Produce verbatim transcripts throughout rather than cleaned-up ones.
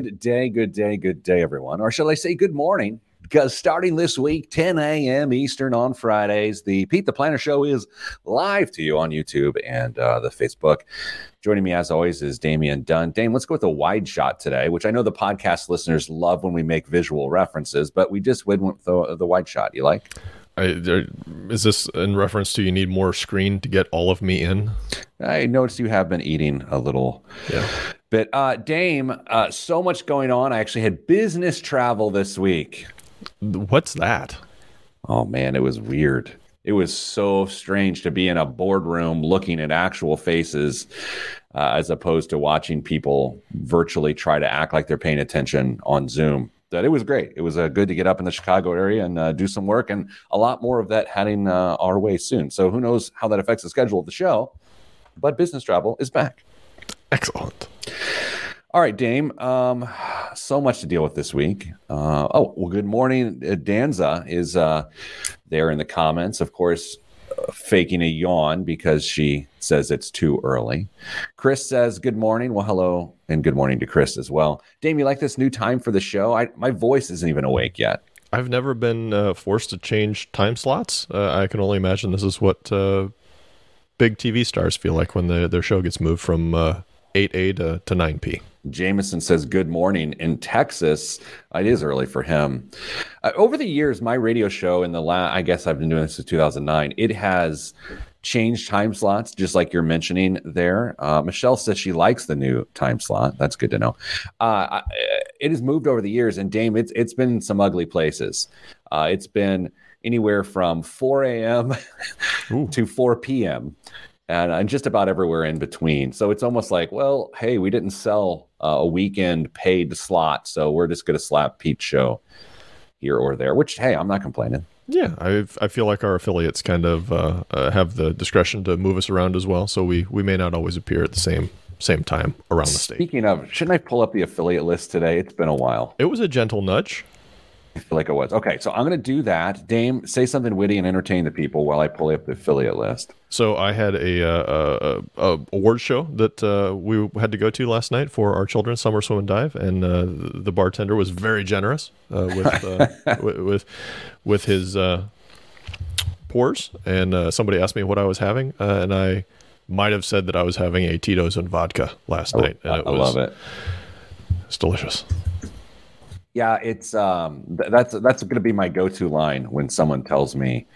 Good day, good day, good day, everyone. Or shall I say good morning? Because starting this week, ten a.m. Eastern on Fridays, the Pete the Planner Show is live to you on YouTube and uh, the Facebook. Joining me, as always, is Damian Dunn. Dame, let's go with a wide shot today, which I know the podcast listeners love when we make visual references, but we just went with the, the wide shot. You like? I, there, is this in reference to you need more screen to get all of me in? I noticed you have been eating a little. Yeah. But uh, Dame, uh, so much going on. I actually had business travel this week. What's that? Oh, man, it was weird. It was so strange to be in a boardroom looking at actual faces uh, as opposed to watching people virtually try to act like they're paying attention on Zoom. That it was great. It was uh, good to get up in the Chicago area and uh, do some work, and a lot more of that heading uh, our way soon. So who knows how that affects the schedule of the show, but business travel is back. Excellent. All right, Dame, um, so much to deal with this week. Uh, oh, well, good morning. Danza is uh, there in the comments, of course, uh, faking a yawn because she says it's too early. Chris says, good morning. Well, hello, and good morning to Chris as well. Dame, you like this new time for the show? I, my voice isn't even awake yet. I've never been uh, forced to change time slots. Uh, I can only imagine this is what uh, big T V stars feel like when the, their show gets moved from uh, eight A to, to nine P. Jameson says, good morning in Texas. It is early for him. Uh, over the years, my radio show in the last, I guess I've been doing this since two thousand nine. It has changed time slots, just like you're mentioning there. Uh, Michelle says she likes the new time slot. That's good to know. Uh, I, it has moved over the years, and Dame, it's it's been some ugly places. Uh, it's been anywhere from four a.m. to four p.m., and I'm just about everywhere in between. So it's almost like, well, hey, we didn't sell uh, a weekend paid slot, so we're just going to slap Pete's show here or there, which, hey, I'm not complaining. Yeah, I I feel like our affiliates kind of uh, uh, have the discretion to move us around as well, so we, we may not always appear at the same same time around the state. Speaking of, shouldn't I pull up the affiliate list today? It's been a while. It was a gentle nudge. I feel like it was. Okay, so I'm going to do that. Dame, say something witty and entertain the people while I pull up the affiliate list. So I had a, uh, a, a award show that uh, we had to go to last night for our children's summer swim and dive, and uh, the bartender was very generous uh, with, uh, with with with his uh, pours. And uh, somebody asked me what I was having, uh, and I might have said that I was having a Tito's and vodka last I, night. And I, it was, I love it. It's delicious. Yeah, it's um, th- that's that's going to be my go-to line when someone tells me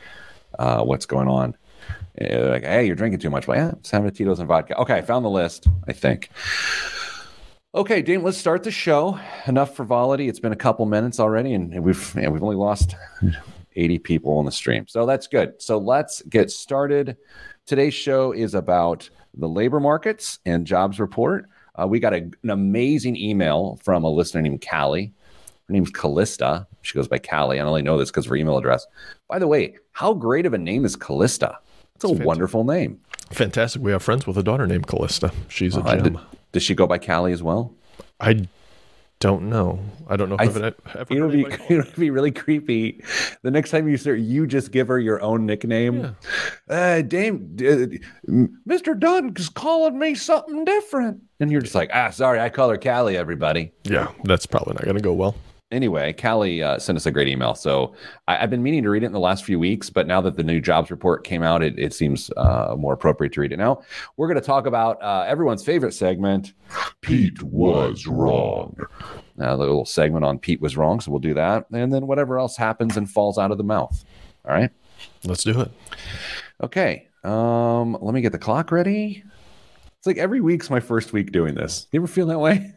uh, what's going on. They're like, hey, you're drinking too much. Well, yeah, I'm just having a Tito's and vodka. Okay, I found the list, I think. Okay, Dame, let's start the show. Enough frivolity. It's been a couple minutes already, and we've man, we've only lost eighty people on the stream. So that's good. So let's get started. Today's show is about the labor markets and jobs report. Uh, we got a, an amazing email from a listener named Callie. Her name's Calista. She goes by Callie. I only know this because of her email address. By the way, how great of a name is Calista? That's a fantastic. Wonderful name. Fantastic. We have friends with a daughter named Calista. She's oh, a gem. Does she go by Callie as well? I don't know. I don't know. If I, I've it'll, be, it'll be really creepy. The next time you start, you just give her your own nickname. Yeah. Uh, Dame, uh, Mister Dunn is calling me something different. And you're just like, ah, sorry, I call her Callie, everybody. Yeah, that's probably not going to go well. Anyway, Callie uh, sent us a great email. So I, I've been meaning to read it in the last few weeks, but now that the new jobs report came out, it, it seems uh, more appropriate to read it now. We're going to talk about uh, everyone's favorite segment, Pete Was Wrong. Uh, the little segment on Pete Was Wrong, so we'll do that. And then whatever else happens and falls out of the mouth. All right? Let's do it. Okay. Um, let me get the clock ready. It's like every week's my first week doing this. You ever feel that way?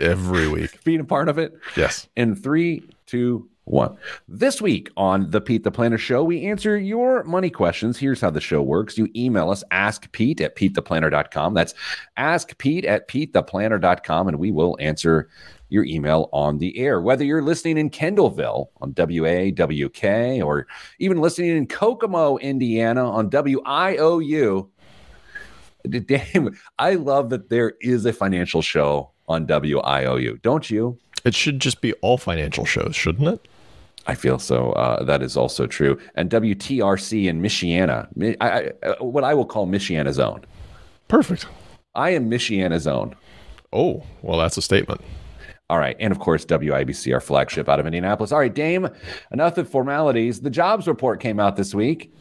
Every week. Being a part of it? Yes. In three, two, one. This week on the Pete the Planner Show, we answer your money questions. Here's how the show works. You email us, askpete at pete the planner dot com. That's askpete at pete the planner dot com, and we will answer your email on the air. Whether you're listening in Kendallville on W A W K or even listening in Kokomo, Indiana on W I O U. Damn, I love that there is a financial show on W I O U, don't you? It should just be all financial shows, shouldn't it? I feel so. Uh, that is also true. And W T R C in Michiana, I, I, what I will call Michiana's own. Perfect. I am Michiana's own. Oh, well, that's a statement. All right. And of course, W I B C, our flagship out of Indianapolis. All right, Dame, enough of formalities. The jobs report came out this week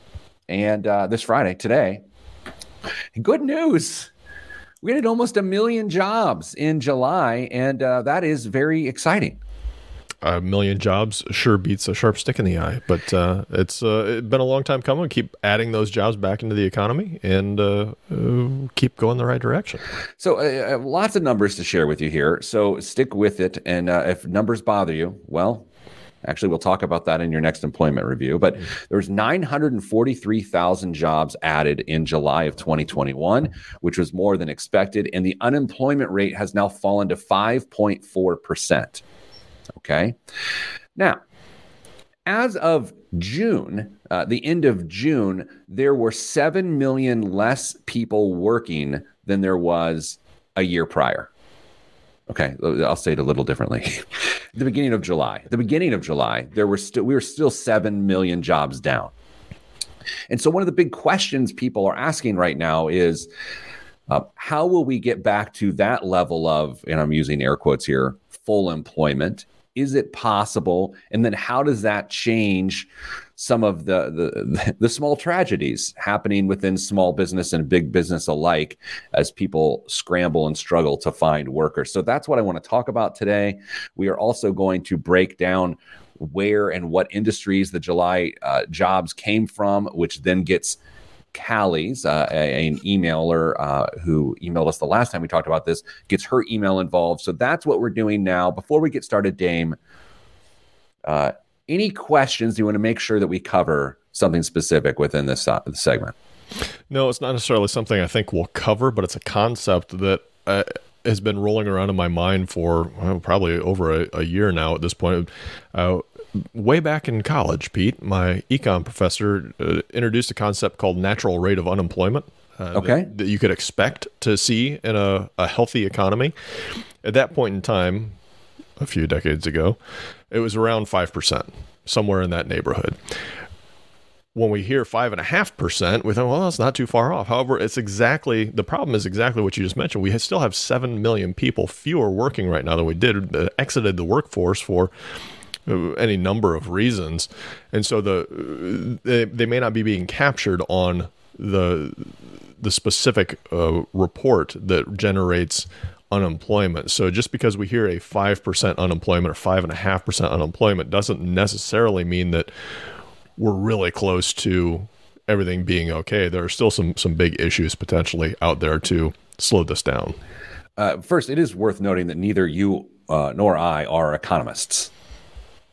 and uh, this Friday, today. And good news. We did almost a million jobs in July, and uh, that is very exciting. A million jobs sure beats a sharp stick in the eye, but uh, it's uh, been a long time coming. Keep adding those jobs back into the economy and uh, uh, keep going the right direction. So uh, lots of numbers to share with you here, so stick with it. And uh, if numbers bother you, well, actually, we'll talk about that in your next employment review. But there was nine hundred forty-three thousand jobs added in July of twenty twenty-one, which was more than expected. And the unemployment rate has now fallen to five point four percent. Okay. Now, as of June, uh, the end of June, there were seven million less people working than there was a year prior. Okay, I'll say it a little differently. the beginning of July, the beginning of July, there were still we were still seven million jobs down. And so one of the big questions people are asking right now is, uh, how will we get back to that level of, and I'm using air quotes here, full employment? Is it possible? And then how does that change some of the, the the small tragedies happening within small business and big business alike as people scramble and struggle to find workers? So that's what I want to talk about today. We are also going to break down where and what industries the July uh, jobs came from, which then gets Callie's, uh, a, an emailer uh, who emailed us the last time we talked about this, gets her email involved. So that's what we're doing now. Before we get started, Dame, uh, any questions? Do you want to make sure that we cover something specific within this uh, segment? No, it's not necessarily something I think we'll cover, but it's a concept that uh, has been rolling around in my mind for well, probably over a, a year now at this point. Uh, Way back in college, Pete, my econ professor uh, introduced a concept called natural rate of unemployment uh, okay. that, that you could expect to see in a, a healthy economy. At that point in time, a few decades ago, it was around five percent, somewhere in that neighborhood. When we hear five point five percent, we think, well, that's not too far off. However, it's exactly, the problem is exactly what you just mentioned. We still have seven million people fewer working right now than we did, uh, exited the workforce for any number of reasons, and so the they, they may not be being captured on the the specific uh, report that generates unemployment. So just because we hear a five percent unemployment or five and a half percent unemployment doesn't necessarily mean that we're really close to everything being okay. There are still some some big issues potentially out there to slow this down. Uh, first, it is worth noting that neither you uh, nor I are economists.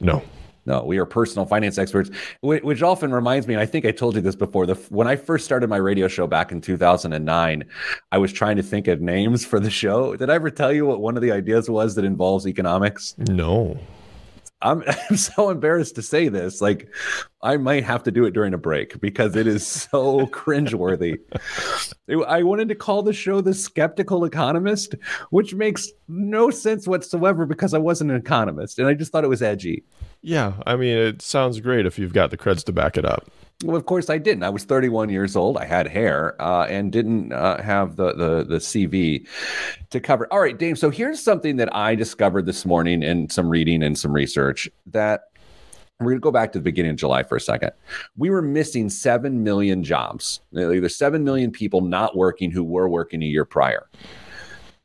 No, no, we are personal finance experts, which, which often reminds me, and I think I told you this before, the, when I first started my radio show back in two thousand nine, I was trying to think of names for the show. Did I ever tell you what one of the ideas was that involves economics? No. I'm, I'm so embarrassed to say this. Like, I might have to do it during a break because it is so cringeworthy. It, I wanted to call the show The Skeptical Economist, which makes no sense whatsoever because I wasn't an economist and I just thought it was edgy. Yeah. I mean, it sounds great if you've got the creds to back it up. Well, of course I didn't. I was thirty-one years old. I had hair uh, and didn't uh, have the, the the C V to cover. All right, Dave. So here's something that I discovered this morning in some reading and some research that we're going to go back to the beginning of July for a second. We were missing seven million jobs. There's seven million people not working who were working a year prior.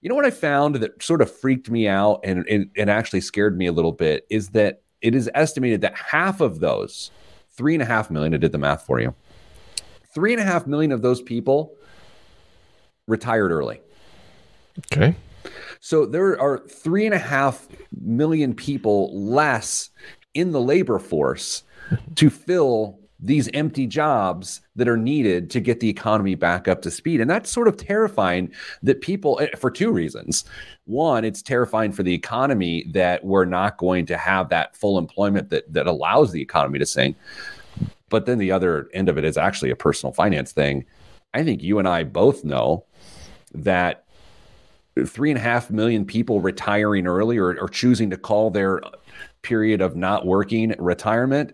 You know what I found that sort of freaked me out and, and, and actually scared me a little bit is that it is estimated that half of those Three and a half million, I did the math for you. Three and a half million of those people retired early. Okay. So there are three and a half million people less in the labor force to fill these empty jobs that are needed to get the economy back up to speed. And that's sort of terrifying that people, for two reasons. One, it's terrifying for the economy that we're not going to have that full employment that that allows the economy to sing. But then the other end of it is actually a personal finance thing. I think you and I both know that three and a half million people retiring early or, or choosing to call their period of not working retirement,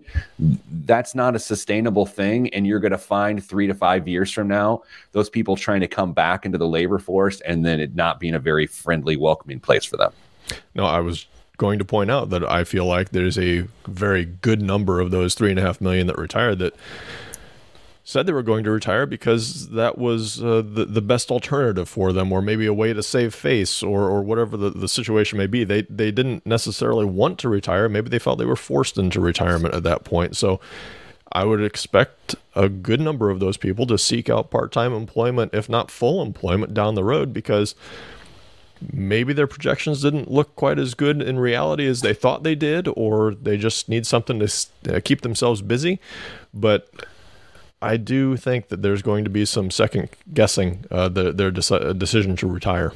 that's not a sustainable thing. And you're going to find three to five years from now, those people trying to come back into the labor force and then it not being a very friendly, welcoming place for them. No, I was going to point out that I feel like there's a very good number of those three and a half million that retired that said they were going to retire because that was uh, the, the best alternative for them, or maybe a way to save face, or or whatever the, the situation may be. They they didn't necessarily want to retire. Maybe they felt they were forced into retirement at that point. So I would expect a good number of those people to seek out part-time employment, if not full employment, down the road, because maybe their projections didn't look quite as good in reality as they thought they did, or they just need something to keep themselves busy. But I do think that there's going to be some second guessing uh, the, their deci- decision to retire.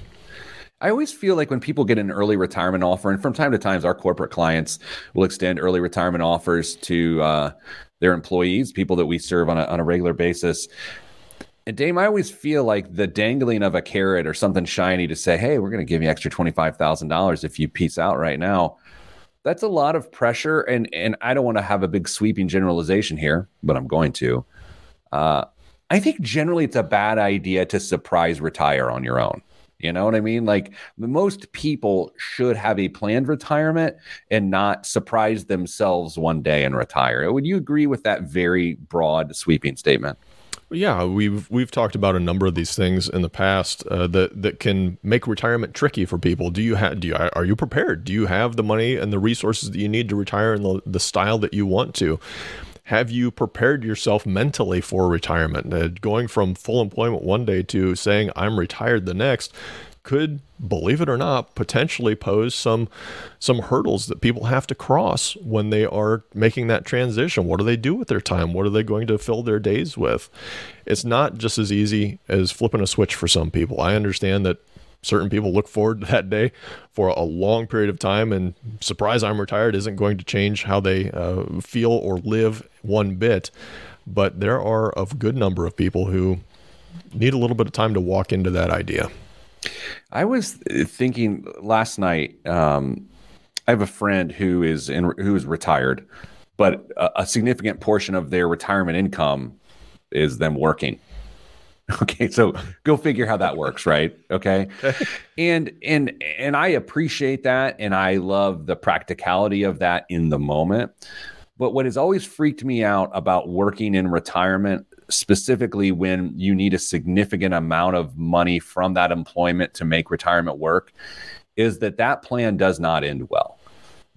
I always feel like when people get an early retirement offer, and from time to time, our corporate clients will extend early retirement offers to uh, their employees, people that we serve on a, on a regular basis. And Dame, I always feel like the dangling of a carrot or something shiny to say, hey, we're going to give you extra twenty-five thousand dollars if you peace out right now. That's a lot of pressure. And, and I don't want to have a big sweeping generalization here, but I'm going to. Uh, I think generally it's a bad idea to surprise retire on your own. You know what I mean? Like, most people should have a planned retirement and not surprise themselves one day and retire. Would you agree with that very broad sweeping statement? Yeah, we've we've talked about a number of these things in the past uh, that that can make retirement tricky for people. Do you have? Do you are you prepared? Do you have the money and the resources that you need to retire in the, the style that you want to? Have you prepared yourself mentally for retirement? Uh, going from full employment one day to saying I'm retired the next could, believe it or not, potentially pose some some hurdles that people have to cross when they are making that transition. What do they do with their time? What are they going to fill their days with? It's not just as easy as flipping a switch for some people. I understand that certain people look forward to that day for a long period of time, and surprise, I'm retired isn't going to change how they uh, feel or live one bit. But there are a good number of people who need a little bit of time to walk into that idea. I was thinking last night, um, I have a friend who is in, who is retired, but a, a significant portion of their retirement income is them working. Okay, so go figure how that works, right? Okay. And and and I appreciate that, and I love the practicality of that in the moment. But what has always freaked me out about working in retirement, specifically when you need a significant amount of money from that employment to make retirement work, is that that plan does not end well.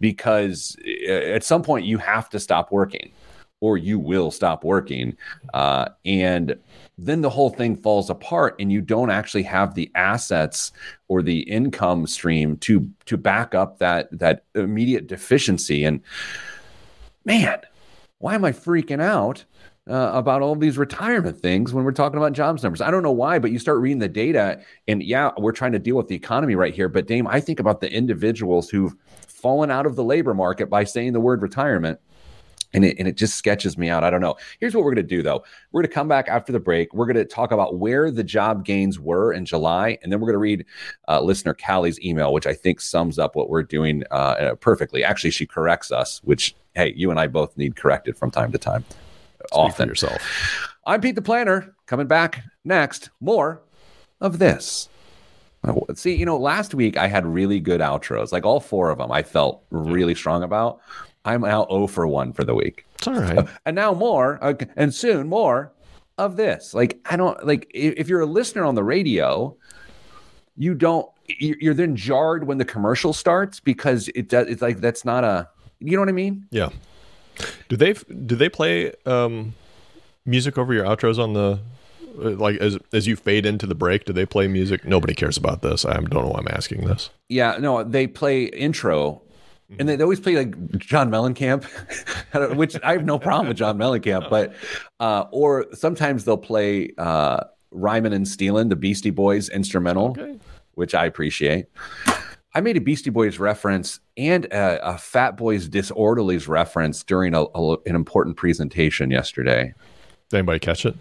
Because at some point you have to stop working, or you will stop working. Uh, and then the whole thing falls apart, and you don't actually have the assets or the income stream to to back up that that immediate deficiency. And man, why am I freaking out uh, about all these retirement things when we're talking about jobs numbers? I don't know why, but you start reading the data, and yeah, we're trying to deal with the economy right here. But Dame, I think about the individuals who've fallen out of the labor market by saying the word retirement. And it, and it just sketches me out. I don't know. Here's what we're going to do, though. We're going to come back after the break. We're going to talk about where the job gains were in July. And then we're going to read uh, listener Callie's email, which I think sums up what we're doing uh, perfectly. Actually, she corrects us, which, hey, you and I both need corrected from time to time. Speak often. For yourself. I'm Pete the Planner. Coming back next, more of this. See, you know, last week I had really good outros. Like all four of them I felt really strong about. I'm out zero for one for the week. It's all right. So, and now more, uh, and soon more of this. Like, I don't, like, if, if you're a listener on the radio, you don't, you're then jarred when the commercial starts, because it does, it's like, that's not a, you know what I mean? Yeah. Do they, do they play um, music over your outros on the, like, as as you fade into the break, do they play music? Nobody cares about this. I don't know why I'm asking this. Yeah, no, they play intro. And they, they always play like John Mellencamp, which I have no problem with John Mellencamp, but uh, or sometimes they'll play uh, Rhymin' and Stealin', the Beastie Boys instrumental, okay, which I appreciate. I made a Beastie Boys reference and a, a Fat Boys Disorderlies reference during a, a, an important presentation yesterday. Did anybody catch it?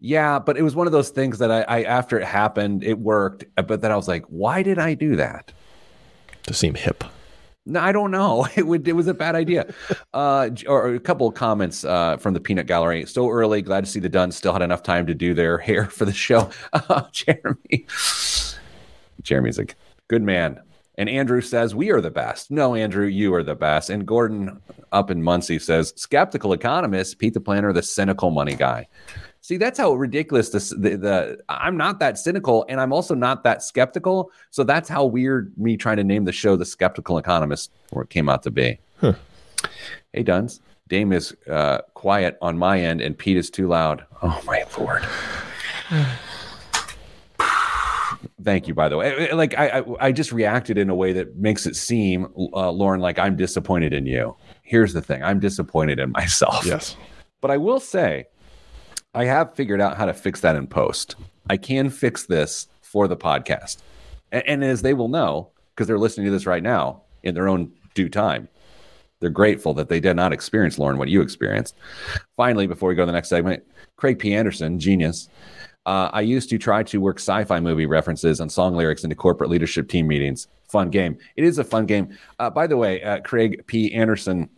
Yeah, but it was one of those things that I, I after it happened, it worked, but then I was like, why did I do that? To seem hip. No, I don't know. It would. It was a bad idea. Uh, or a couple of comments uh, from the peanut gallery. So early. Glad to see the Dunn still had enough time to do their hair for the show. Uh, Jeremy. Jeremy's a good man. And Andrew says, we are the best. No, Andrew, you are the best. And Gordon up in Muncie says, skeptical economist, Pete the Planner, the cynical money guy. See, that's how ridiculous this, the, the, I'm not that cynical, and I'm also not that skeptical. So that's how weird me trying to name the show The Skeptical Economist, or it came out to be. Huh. Hey, Duns. Dame is uh, quiet on my end, and Pete is too loud. Oh, my Lord. Thank you, by the way. Like I, I, I just reacted in a way that makes it seem, uh, Lauren, like I'm disappointed in you. Here's the thing. I'm disappointed in myself. Yes. But I will say, I have figured out how to fix that in post. I can fix this for the podcast. And, and as they will know, because they're listening to this right now in their own due time, they're grateful that they did not experience, Lauren, what you experienced. Finally, before we go to the next segment, Craig P. Anderson, genius. Uh, I used to try to work sci-fi movie references and song lyrics into corporate leadership team meetings. Fun game. It is a fun game. Uh, by the way, uh, Craig P. Anderson,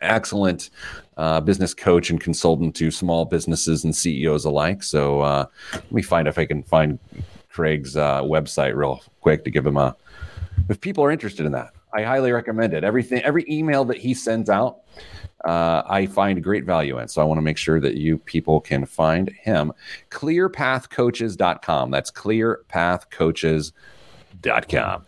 excellent uh, business coach and consultant to small businesses and C E Os alike. So uh, let me find if I can find Craig's uh, website real quick to give him a... If people are interested in that, I highly recommend it. Everything, every email that he sends out, uh, I find great value in. So I want to make sure that you people can find him. Clear Path Coaches dot com. That's Clear Path Coaches dot com.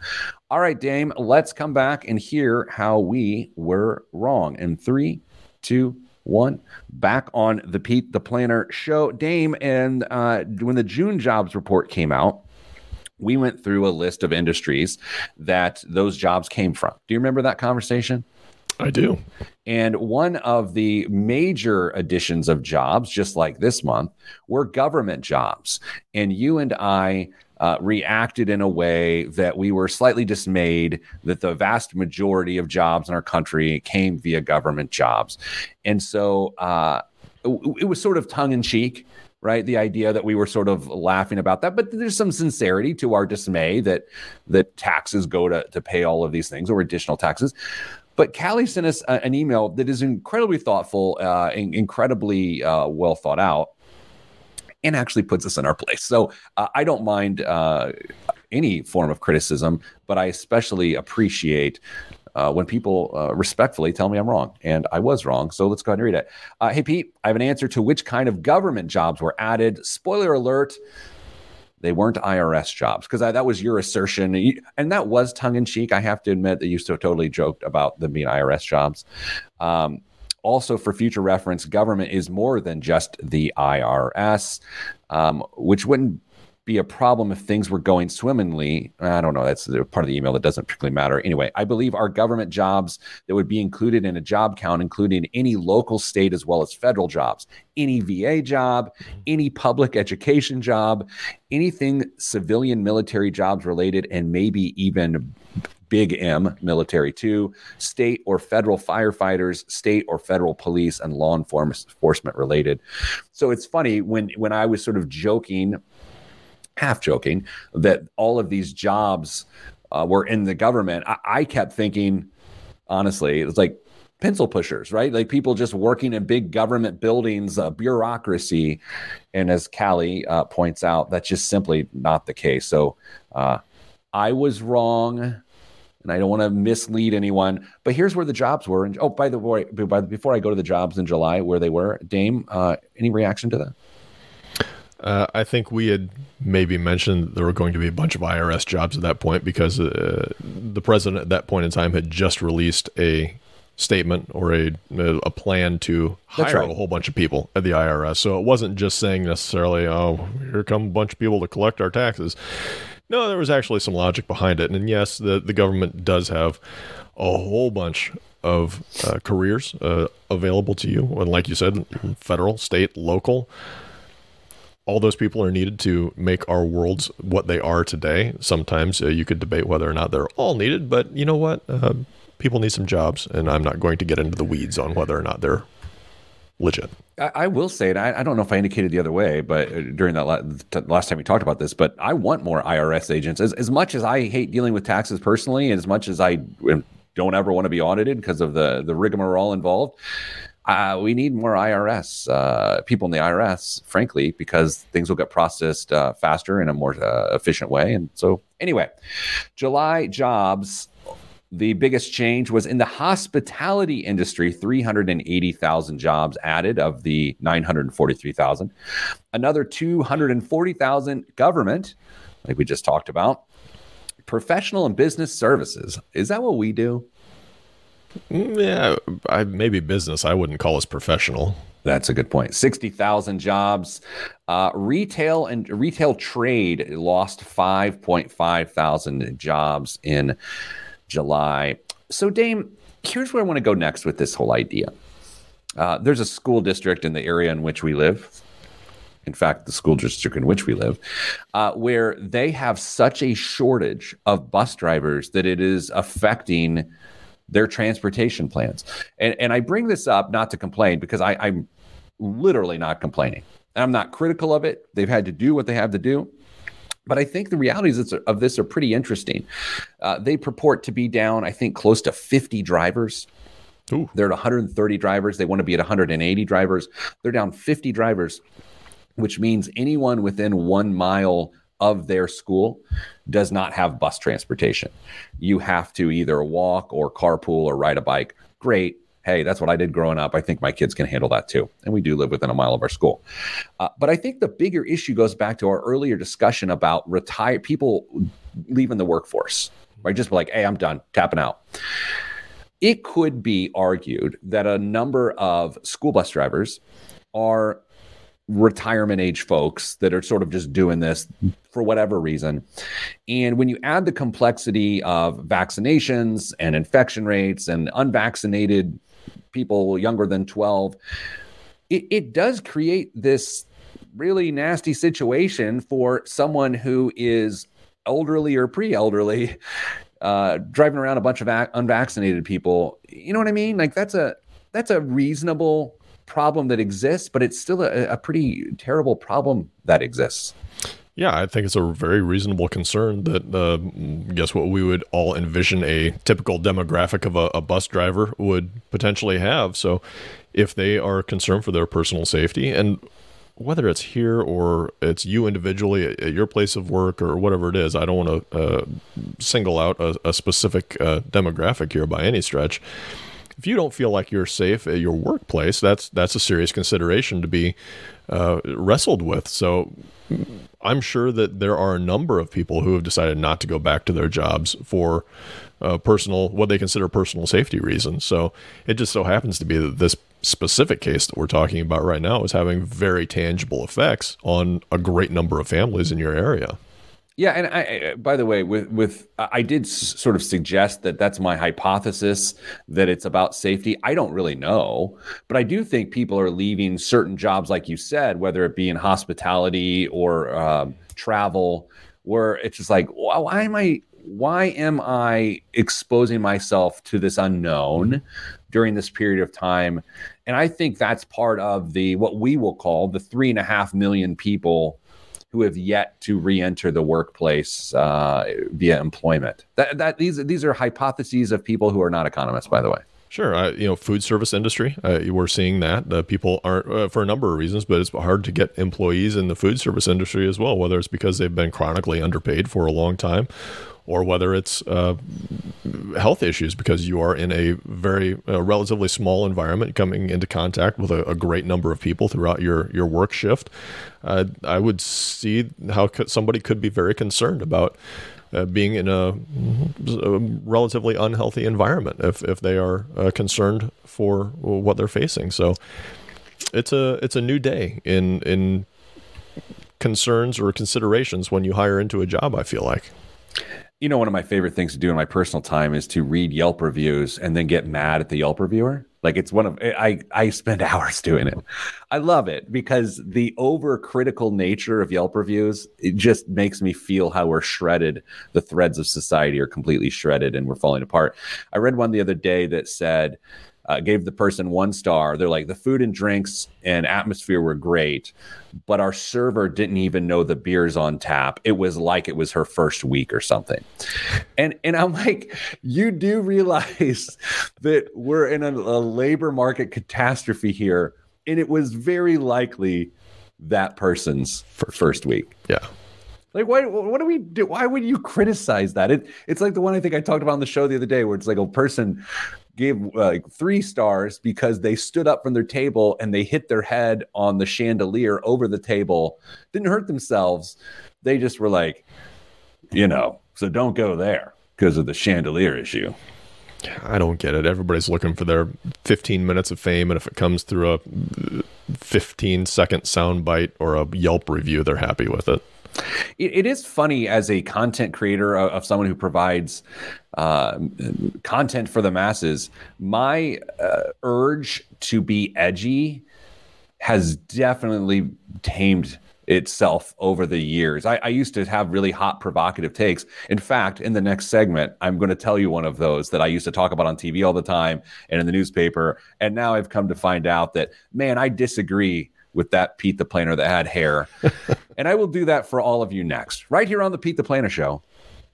All right, Dame, let's come back and hear how we were wrong. In three, two, one, back on the Pete the Planner show. Dame, and uh, when the June jobs report came out, we went through a list of industries that those jobs came from. Do you remember that conversation? I do. And one of the major additions of jobs, just like this month, were government jobs. And you and I uh, reacted in a way that we were slightly dismayed that the vast majority of jobs in our country came via government jobs. And so uh, it was sort of tongue in cheek. Right. The idea that we were sort of laughing about that. But there's some sincerity to our dismay that that taxes go to, to pay all of these things, or additional taxes. But Callie sent us a, an email that is incredibly thoughtful, uh, in, incredibly uh, well thought out, and actually puts us in our place. So uh, I don't mind uh, any form of criticism, but I especially appreciate Uh, when people uh, respectfully tell me I'm wrong, and I was wrong. So let's go ahead and read it. Uh, hey, Pete, I have an answer to which kind of government jobs were added. Spoiler alert, they weren't I R S jobs, because that was your assertion. And that was tongue in cheek. I have to admit that you so totally joked about them being I R S jobs. Um, also, for future reference, government is more than just the I R S, um, which wouldn't be a problem if things were going swimmingly. I don't know. That's part of the email that doesn't particularly matter. Anyway, I believe our government jobs that would be included in a job count, including any local, state, as well as federal jobs, any V A job, any public education job, anything civilian military jobs related, and maybe even big M military too, state or federal firefighters, state or federal police, and law enforcement related. So it's funny when, when I was sort of joking, half joking, that all of these jobs uh, were in the government, I, I kept thinking, honestly, it was like pencil pushers, right? Like people just working in big government buildings, uh, bureaucracy. And as Callie uh, points out, that's just simply not the case. So uh, I was wrong, and I don't want to mislead anyone, but here's where the jobs were. And oh, by the way, by the, before I go to the jobs in July, where they were, Dame, uh, any reaction to that? Uh, I think we had maybe mentioned there were going to be a bunch of I R S jobs at that point, because uh, the president at that point in time had just released a statement or a a plan to hire right. a whole bunch of people at the I R S. So it wasn't just saying necessarily, oh, here come a bunch of people to collect our taxes. No, there was actually some logic behind it. And yes, the, the government does have a whole bunch of uh, careers uh, available to you. And like you said, federal, state, local. All those people are needed to make our worlds what they are today. Sometimes uh, you could debate whether or not they're all needed, but you know what? Uh, people need some jobs, and I'm not going to get into the weeds on whether or not they're legit. I, I will say it. I, I don't know if I indicated the other way, but during that la- t- last time we talked about this, but I want more I R S agents. As, as much as I hate dealing with taxes personally, and as much as I don't ever want to be audited because of the, the rigmarole involved, Uh, we need more I R S, uh, people in the I R S, frankly, because things will get processed uh, faster in a more uh, efficient way. And so anyway, July jobs, the biggest change was in the hospitality industry, three hundred eighty thousand jobs added of the nine hundred forty-three thousand. Another two hundred forty thousand government, like we just talked about. Professional and business services. Is that what we do? Yeah, I, maybe business. I wouldn't call us professional. That's a good point. sixty thousand jobs. Uh, retail and retail trade lost five point five thousand jobs in July. So, Dame, here's where I want to go next with this whole idea. Uh, there's a school district in the area in which we live. In fact, the school district in which we live, uh, where they have such a shortage of bus drivers that it is affecting their transportation plans. And and I bring this up not to complain, because I, I'm literally not complaining. And I'm not critical of it. They've had to do what they have to do. But I think the realities of this are pretty interesting. Uh, they purport to be down, I think, close to fifty drivers. Ooh. They're at one hundred thirty drivers. They want to be at one hundred eighty drivers. They're down fifty drivers, which means anyone within one mile of their school does not have bus transportation. You have to either walk or carpool or ride a bike. Great. Hey, that's what I did growing up. I think my kids can handle that too. And we do live within a mile of our school. Uh, but I think the bigger issue goes back to our earlier discussion about retire people leaving the workforce, right? Just like, hey, I'm done, tapping out. It could be argued that a number of school bus drivers are retirement age folks that are sort of just doing this for whatever reason. And when you add the complexity of vaccinations and infection rates and unvaccinated people younger than twelve, it, it does create this really nasty situation for someone who is elderly or pre-elderly, uh, driving around a bunch of ac- unvaccinated people. You know what I mean? Like that's a, that's a reasonable problem that exists, but it's still a, a pretty terrible problem that exists. Yeah, I think it's a very reasonable concern that, uh, guess what, we would all envision a typical demographic of a, a bus driver would potentially have. So if they are concerned for their personal safety, and whether it's here or it's you individually at, at your place of work or whatever it is, I don't want to uh, single out a, a specific uh, demographic here by any stretch. If you don't feel like you're safe at your workplace, that's that's a serious consideration to be uh, wrestled with. So I'm sure that there are a number of people who have decided not to go back to their jobs for uh, personal, what they consider personal safety reasons. So it just so happens to be that this specific case that we're talking about right now is having very tangible effects on a great number of families in your area. Yeah, and I, by the way, with with I did s- sort of suggest that that's my hypothesis, that it's about safety. I don't really know, but I do think people are leaving certain jobs, like you said, whether it be in hospitality or um, travel, where it's just like, why am I, why am I exposing myself to this unknown during this period of time? And I think that's part of the what we will call the three and a half million people who have yet to re-enter the workplace uh, via employment. That that these these are hypotheses of people who are not economists, by the way. Sure, uh, you know, food service industry. Uh, we're seeing that uh, people aren't uh, for a number of reasons, but it's hard to get employees in the food service industry as well. Whether it's because they've been chronically underpaid for a long time, or whether it's uh, health issues because you are in a very uh, relatively small environment, coming into contact with a, a great number of people throughout your your work shift. Uh, I would see how could, somebody could be very concerned about uh, being in a, a relatively unhealthy environment if if they are uh, concerned for what they're facing. So it's a it's a new day in in concerns or considerations when you hire into a job, I feel like. You know, one of my favorite things to do in my personal time is to read Yelp reviews and then get mad at the Yelp reviewer. Like it's one of, I, I spend hours doing it. I love it because the overcritical nature of Yelp reviews, it just makes me feel how we're shredded. The threads of society are completely shredded and we're falling apart. I read one the other day that said, uh, gave the person one star. They're like, the food and drinks and atmosphere were great, but our server didn't even know the beers on tap. It was like it was her first week or something. And and I'm like, you do realize that we're in a, a labor market catastrophe here. And it was very likely that person's first week. Yeah. Like, why, what do we do? Why would you criticize that? It, it's like the one I think I talked about on the show the other day where it's like a person gave like three stars because they stood up from their table and they hit their head on the chandelier over the table. Didn't hurt themselves. They just were like, you know, so don't go there because of the chandelier issue. I don't get it. Everybody's looking for their fifteen minutes of fame, and if it comes through a fifteen second soundbite or a Yelp review, they're happy with it. It, it is funny as a content creator of, of someone who provides uh, content for the masses. My uh, urge to be edgy has definitely tamed itself over the years. I, I used to have really hot, provocative takes. In fact, in the next segment, I'm going to tell you one of those that I used to talk about on T V all the time and in the newspaper. And now I've come to find out that, man, I disagree with that Pete the Planner that had hair. And I will do that for all of you next, right here on the Pete the Planner Show.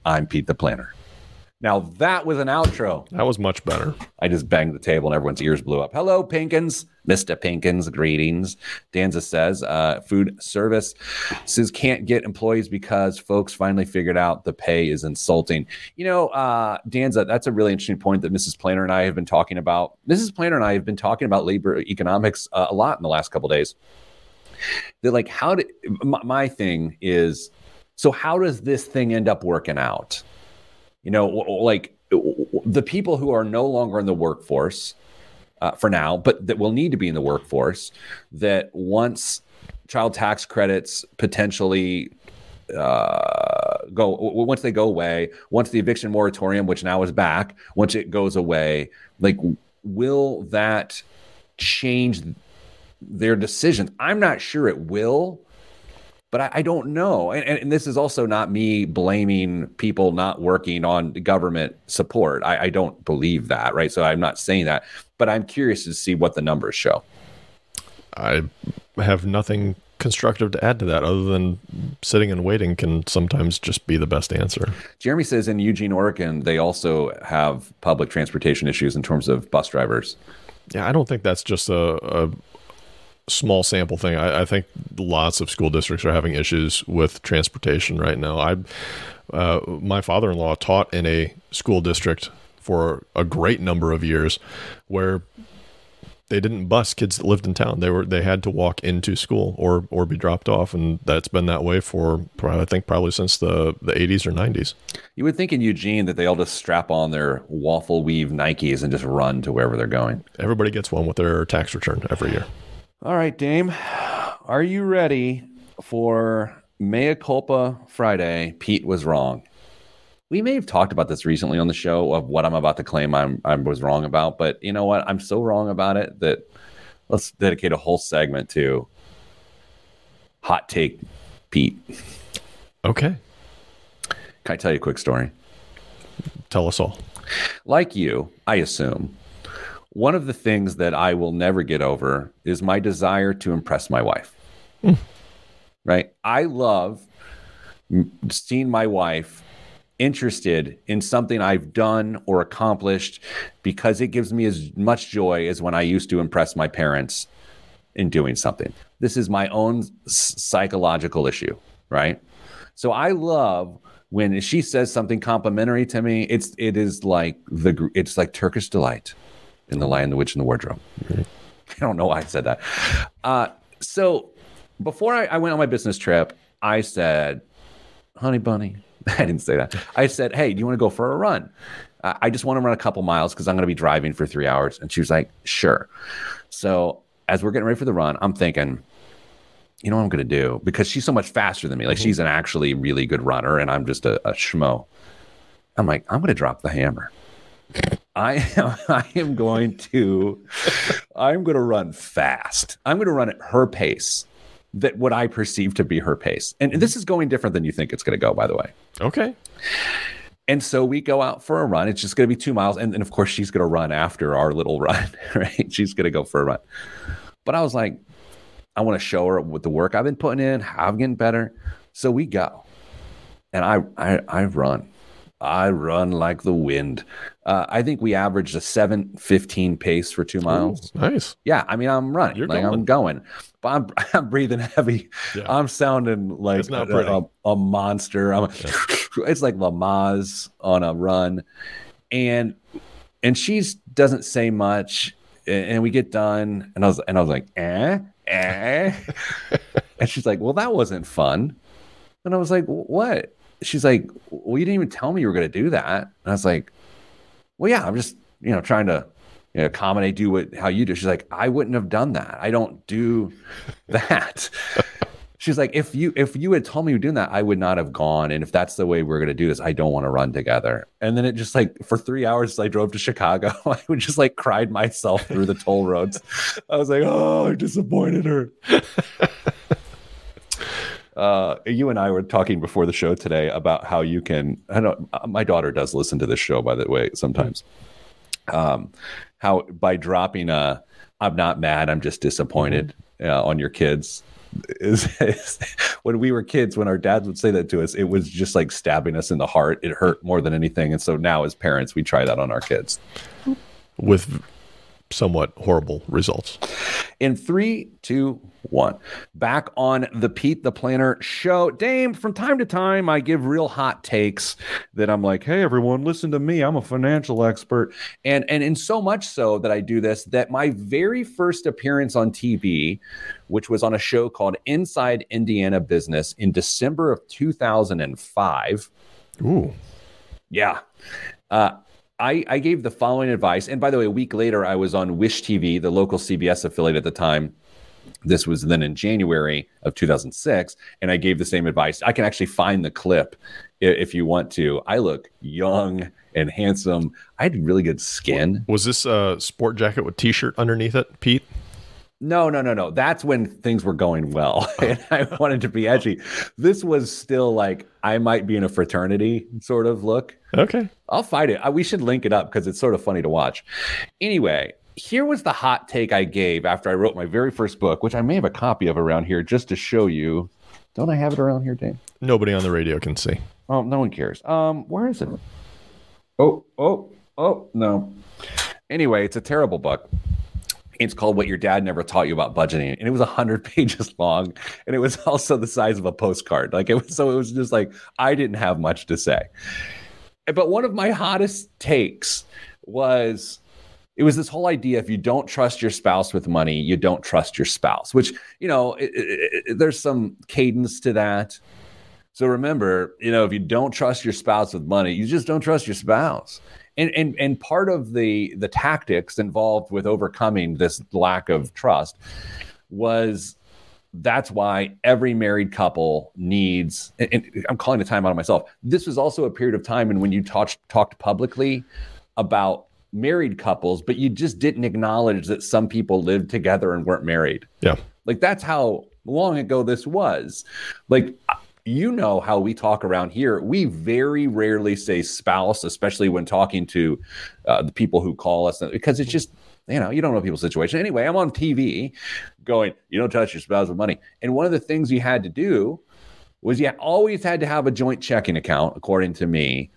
I'm Pete the Planner. Now that was an outro. That was much better. I just banged the table and everyone's ears blew up. Hello, Pinkins. Mister Pinkins, greetings. Danza says, uh, food service says can't get employees because folks finally figured out the pay is insulting. You know, uh, Danza, that's a really interesting point that Missus Planner and I have been talking about. Missus Planner and I have been talking about labor economics uh, a lot in the last couple of days. They're like, how did my, my thing is, so how does this thing end up working out? You know, like the people who are no longer in the workforce uh, for now, but that will need to be in the workforce, that once child tax credits potentially uh, go, once they go away, once the eviction moratorium, which now is back, once it goes away, like, will that change their decisions? I'm not sure it will. But I, I don't know. And, and, and this is also not me blaming people not working on government support. I, I don't believe that, right? So I'm not saying that. But I'm curious to see what the numbers show. I have nothing constructive to add to that other than sitting and waiting can sometimes just be the best answer. Jeremy says in Eugene, Oregon, they also have public transportation issues in terms of bus drivers. Yeah, I don't think that's just a... a small sample thing. I, I think lots of school districts are having issues with transportation right now. I, uh, my father-in-law taught in a school district for a great number of years where they didn't bus kids that lived in town. They were, they had to walk into school or, or be dropped off. And that's been that way for probably, I think probably since the, the eighties or nineties. You would think in Eugene that they all just strap on their waffle weave Nikes and just run to wherever they're going. Everybody gets one with their tax return every year. All right, Dame, are you ready for Mea Culpa Friday? Pete was wrong. We may have talked about this recently on the show of what I'm about to claim I'm, I was wrong about, but you know what? I'm so wrong about it that let's dedicate a whole segment to Hot Take Pete. Okay. Can I tell you a quick story? Tell us all. Like you, I assume, one of the things that I will never get over is my desire to impress my wife, mm. right? I love seeing my wife interested in something I've done or accomplished because it gives me as much joy as when I used to impress my parents in doing something. This is my own psychological issue, right? So I love when she says something complimentary to me. It's, it is like the, it's like Turkish delight. In The Lion, the Witch, and the Wardrobe. I don't know why I said that. Uh, so before I, I went on my business trip, I said, honey bunny, I didn't say that. I said, hey, do you want to go for a run? Uh, I just want to run a couple miles because I'm going to be driving for three hours. And she was like, sure. So as we're getting ready for the run, I'm thinking, you know what I'm going to do? Because she's so much faster than me. Like, mm-hmm. She's an actually really good runner and I'm just a, a schmo. I'm like, I'm going to drop the hammer. I am, I am going to, I'm going to run fast. I'm going to run at her pace, that what I perceive to be her pace. And, and this is going different than you think it's going to go, by the way. Okay. And so we go out for a run. It's just going to be two miles. And then, of course, she's going to run after our little run, right? She's going to go for a run. But I was like, I want to show her with the work I've been putting in, how I'm getting better. So we go. And I I, I run. I run like the wind. Uh, I think we averaged a seven fifteen pace for two miles. Ooh, nice. Yeah. I mean, I'm running. You're like going. I'm going. But I'm, I'm breathing heavy. Yeah. I'm sounding like a, a, a monster. I'm yeah. It's like Lamaze on a run. And and she doesn't say much. And we get done. And I was and I was like, eh, eh. And she's like, well, that wasn't fun. And I was like, what? She's like, well, you didn't even tell me you were going to do that. And I was like, well, yeah, I'm just, you know, trying to you know, accommodate do what, how you do. She's like, I wouldn't have done that. I don't do that. She's like, if you, if you had told me you were doing that, I would not have gone. And if that's the way we're going to do this, I don't want to run together. And then it just like, for three hours, I drove to Chicago. I would just like cried myself through the toll roads. I was like, oh, I disappointed her. Uh, you and I were talking before the show today about how you can, I don't, my daughter does listen to this show, by the way, sometimes, um, how by dropping a, I'm not mad, I'm just disappointed uh, on your kids is, is when we were kids, when our dads would say that to us, it was just like stabbing us in the heart. It hurt more than anything. And so now as parents, we try that on our kids. With somewhat horrible results. In three, two, one. Back on the Pete the Planner show. Dame, from time to time, I give real hot takes that I'm like, hey, everyone, listen to me. I'm a financial expert. And and in so much so that I do this, that my very first appearance on T V, which was on a show called Inside Indiana Business in December of two thousand five. Ooh. Yeah. Uh, I, I gave the following advice. And by the way, a week later, I was on Wish T V, the local C B S affiliate at the time. This was then in January of two thousand six. And I gave the same advice. I can actually find the clip if you want to. I look young and handsome. I had really good skin. Was this a sport jacket with T-shirt underneath it, Pete? No, no, no, no. That's when things were going well. And I wanted to be edgy. This was still like, I might be in a fraternity sort of look. Okay. I'll find it. I, we should link it up because it's sort of funny to watch. Anyway, here was the hot take I gave after I wrote my very first book, which I may have a copy of around here just to show you. Don't I have it around here, Dave? Nobody on the radio can see. Oh, no one cares. Um, where is it? Oh, oh, oh, no. Anyway, it's a terrible book. It's called What Your Dad Never Taught You About Budgeting. And it was one hundred pages long. And it was also the size of a postcard. Like it was, so it was just like, I didn't have much to say. But one of my hottest takes was, it was this whole idea, if you don't trust your spouse with money, you don't trust your spouse, which, you know, it, it, it, there's some cadence to that. So remember, you know, if you don't trust your spouse with money, you just don't trust your spouse. And and and part of the the tactics involved with overcoming this lack of trust was, that's why every married couple needs, and, and I'm calling the time out of myself, this was also a period of time in when you talked talked publicly about married couples, but you just didn't acknowledge that some people lived together and weren't married. Yeah. Like that's how long ago this was. Like, you know how we talk around here. We very rarely say spouse, especially when talking to uh, the people who call us, because it's just, you know, you don't know people's situation. Anyway, I'm on T V going, you don't touch your spouse with money. And one of the things you had to do was you always had to have a joint checking account, according to me,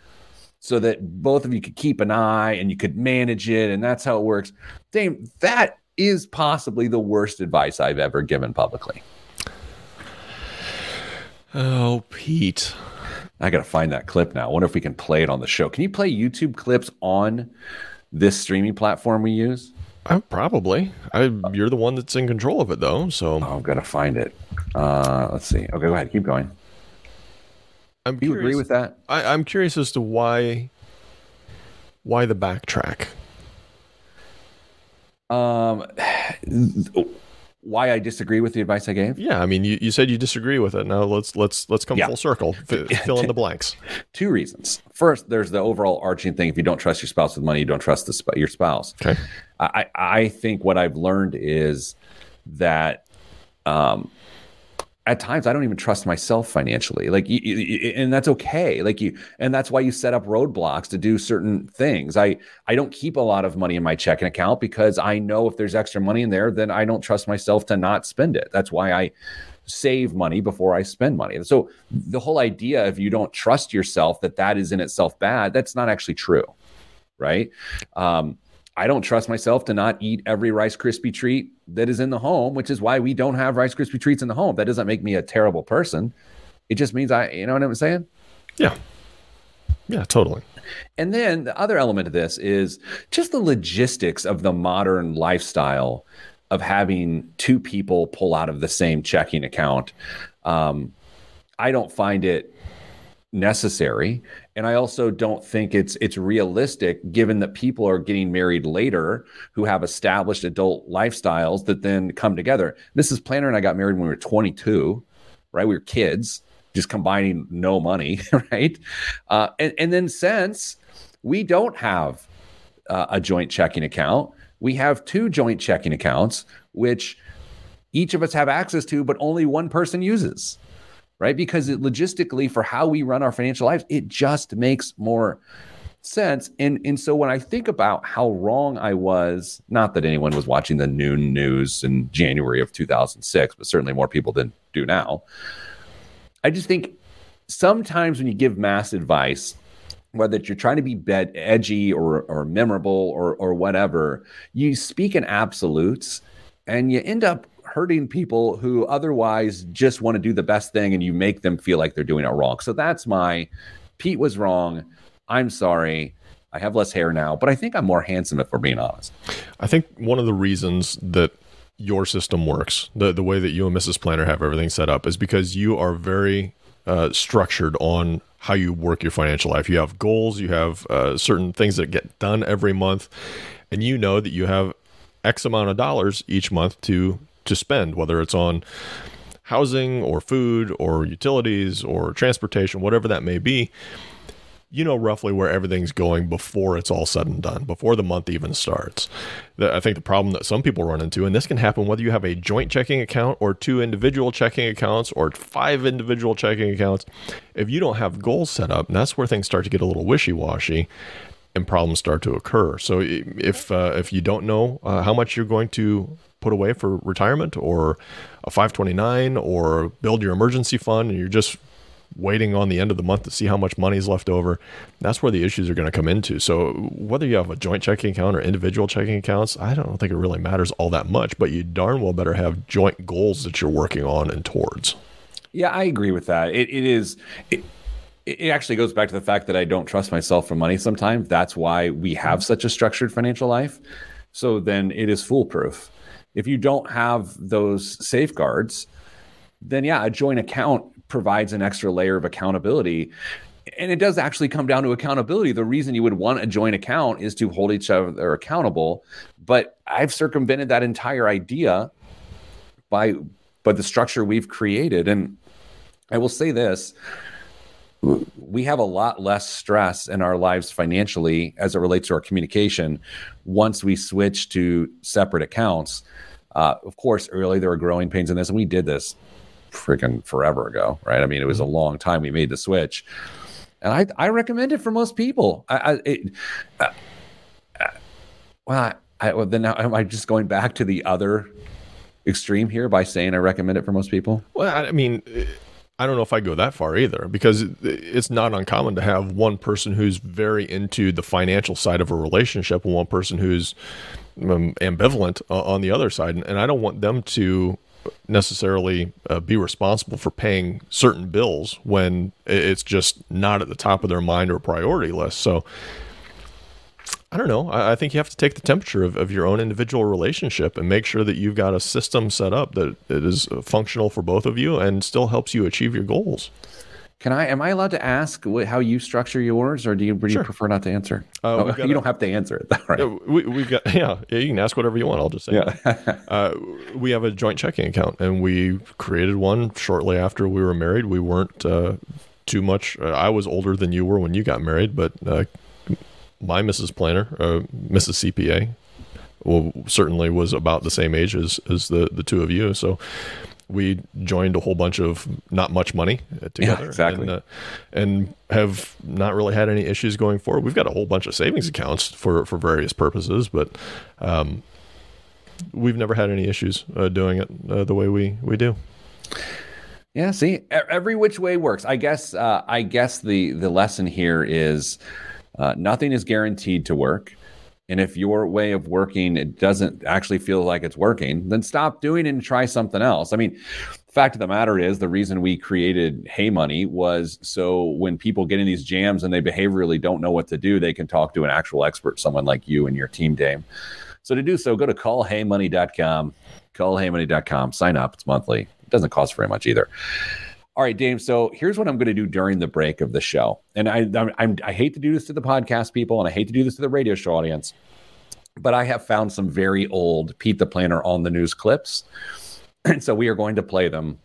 so that both of you could keep an eye and you could manage it. And that's how it works. Dame, that is possibly the worst advice I've ever given publicly. Oh, Pete. I got to find that clip now. I wonder if we can play it on the show. Can you play YouTube clips on this streaming platform we use? Uh, probably. I, you're the one that's in control of it, though. So oh, I've got to find it. Uh, let's see. Okay, go ahead. Keep going. I'm Do you curious, agree with that? I, I'm curious as to why why the backtrack. Um. Oh. Why I disagree with the advice I gave? Yeah, I mean, you, you said you disagree with it. Now let's let's let's come yeah. full circle. F- fill in the blanks. Two reasons. First, there's the overall arching thing. If you don't trust your spouse with money, you don't trust the sp- your spouse. Okay. I I think what I've learned is that um, at times I don't even trust myself financially. Like, you, you, and that's okay. Like you, and that's why you set up roadblocks to do certain things. I, I don't keep a lot of money in my checking account because I know if there's extra money in there, then I don't trust myself to not spend it. That's why I save money before I spend money. So the whole idea of you don't trust yourself, that that is in itself bad, that's not actually true. Right. Um, I don't trust myself to not eat every Rice Krispie treat that is in the home, which is why we don't have Rice Krispie treats in the home. That doesn't make me a terrible person. It just means I, you know what I'm saying? Yeah. Yeah, totally. And then the other element of this is just the logistics of the modern lifestyle of having two people pull out of the same checking account. Um, I don't find it necessary. And I also don't think it's it's realistic, given that people are getting married later who have established adult lifestyles that then come together. Missus Planner and I got married when we were twenty-two, right? We were kids, just combining no money, right? Uh, and, and then since, we don't have uh, a joint checking account. We have two joint checking accounts, which each of us have access to, but only one person uses. Right? Because it logistically, for how we run our financial lives, it just makes more sense. And, and so when I think about how wrong I was, not that anyone was watching the noon news in January of two thousand six, but certainly more people than do now. I just think sometimes when you give mass advice, whether you're trying to be bed edgy or, or memorable or, or whatever, you speak in absolutes and you end up hurting people who otherwise just want to do the best thing, and you make them feel like they're doing it wrong. So that's my, Pete was wrong. I'm sorry. I have less hair now, but I think I'm more handsome if we're being honest. I think one of the reasons that your system works, the, the way that you and Missus Planner have everything set up, is because you are very uh, structured on how you work your financial life. You have goals, you have uh, certain things that get done every month, and you know that you have X amount of dollars each month to to spend, whether it's on housing or food or utilities or transportation, whatever that may be. You know roughly where everything's going before it's all said and done, before the month even starts. The, I think the problem that some people run into, and this can happen whether you have a joint checking account or two individual checking accounts or five individual checking accounts, if you don't have goals set up, that's where things start to get a little wishy-washy and problems start to occur. So if uh, if you don't know uh, how much you're going to put away for retirement or a five twenty-nine or build your emergency fund, and you're just waiting on the end of the month to see how much money is left over, that's where the issues are going to come into. So whether you have a joint checking account or individual checking accounts, I don't think it really matters all that much, but you darn well better have joint goals that you're working on and towards. Yeah, I agree with that. It, it is... It- It actually goes back to the fact that I don't trust myself for money sometimes. That's why we have such a structured financial life. So then it is foolproof. If you don't have those safeguards, then yeah, a joint account provides an extra layer of accountability. And it does actually come down to accountability. The reason you would want a joint account is to hold each other accountable. But I've circumvented that entire idea by, by the structure we've created. And I will say this. We have a lot less stress in our lives financially as it relates to our communication once we switch to separate accounts. Uh, of course, early there were growing pains in this, and we did this freaking forever ago, right? I mean, it was a long time we made the switch, and I, I recommend it for most people. I, I it, uh, uh, well, I, I well, then now, am I just going back to the other extreme here by saying I recommend it for most people? Well, I mean. It- I don't know if I go that far either, because it's not uncommon to have one person who's very into the financial side of a relationship and one person who's um, ambivalent uh, on the other side. And, and I don't want them to necessarily uh, be responsible for paying certain bills when it's just not at the top of their mind or priority list. So I don't know. I, I think you have to take the temperature of, of your own individual relationship and make sure that you've got a system set up that it is functional for both of you and still helps you achieve your goals. Can I, am I allowed to ask what, how you structure yours, or do you, do sure. you prefer not to answer? Uh, oh, you a, don't have to answer it. Right? Yeah, we, we've got, yeah, you can ask whatever you want. I'll just say, yeah. uh, we have a joint checking account, and we created one shortly after we were married. We weren't, uh, too much. Uh, I was older than you were when you got married, but, uh, my Missus Planner, uh, Missus C P A, well, certainly was about the same age as, as the, the two of you. So we joined a whole bunch of not much money together. Yeah, exactly. And, uh, and have not really had any issues going forward. We've got a whole bunch of savings accounts for, for various purposes, but um, we've never had any issues uh, doing it uh, the way we, we do. Yeah. See, every which way works. I guess, uh, I guess the, the lesson here is uh, nothing is guaranteed to work. And if your way of working, it doesn't actually feel like it's working, then stop doing it and try something else. I mean, fact of the matter is the reason we created Hey Money was so when people get in these jams and they behaviorally don't know what to do, they can talk to an actual expert, someone like you and your team, Dame. So to do so, go to call hey money dot com, call hey money dot com, sign up. It's monthly. It doesn't cost very much either. All right, Dame. So here's what I'm going to do during the break of the show. And I I'm, I'm, I hate to do this to the podcast people, and I hate to do this to the radio show audience, but I have found some very old Pete the Planner on the news clips. And so we are going to play them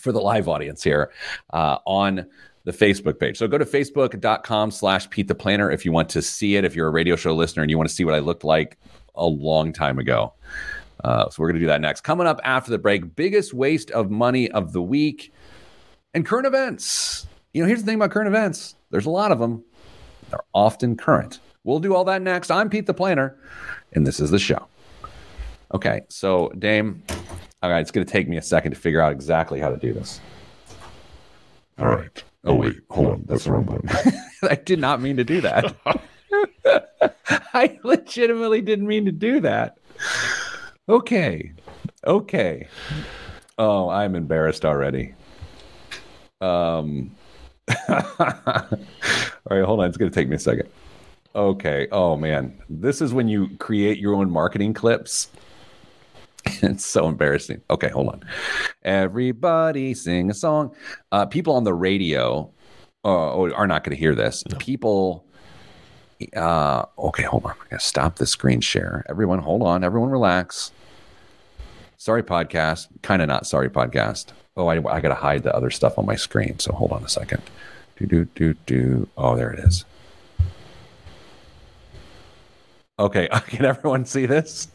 for the live audience here uh, on the Facebook page. So go to facebook.com slash Pete the Planner if you want to see it, if you're a radio show listener and you want to see what I looked like a long time ago. Uh, so we're going to do that next. Coming up after the break, biggest waste of money of the week. And current events. You know, here's the thing about current events. There's a lot of them. They're often current. We'll do all that next. I'm Pete the Planner, and this is the show. Okay, so, Dame, all right, it's going to take me a second to figure out exactly how to do this. All, all right. right. Oh, wait, wait. hold no, on. That's the wrong button. I did not mean to do that. I legitimately didn't mean to do that. Okay, okay. Oh, I'm embarrassed already. Um, all right, hold on. It's going to take me a second. Okay. Oh man. This is when you create your own marketing clips. It's so embarrassing. Okay. Hold on. Everybody sing a song. Uh, people on the radio uh, are not going to hear this. No. People. Uh, okay. Hold on. I'm going to stop the screen share. Everyone, hold on. Everyone relax. Sorry, podcast. Kind of not sorry, podcast. Oh, I, I got to hide the other stuff on my screen. So hold on a second. Do, do, do, do. Oh, there it is. Okay. Can everyone see this?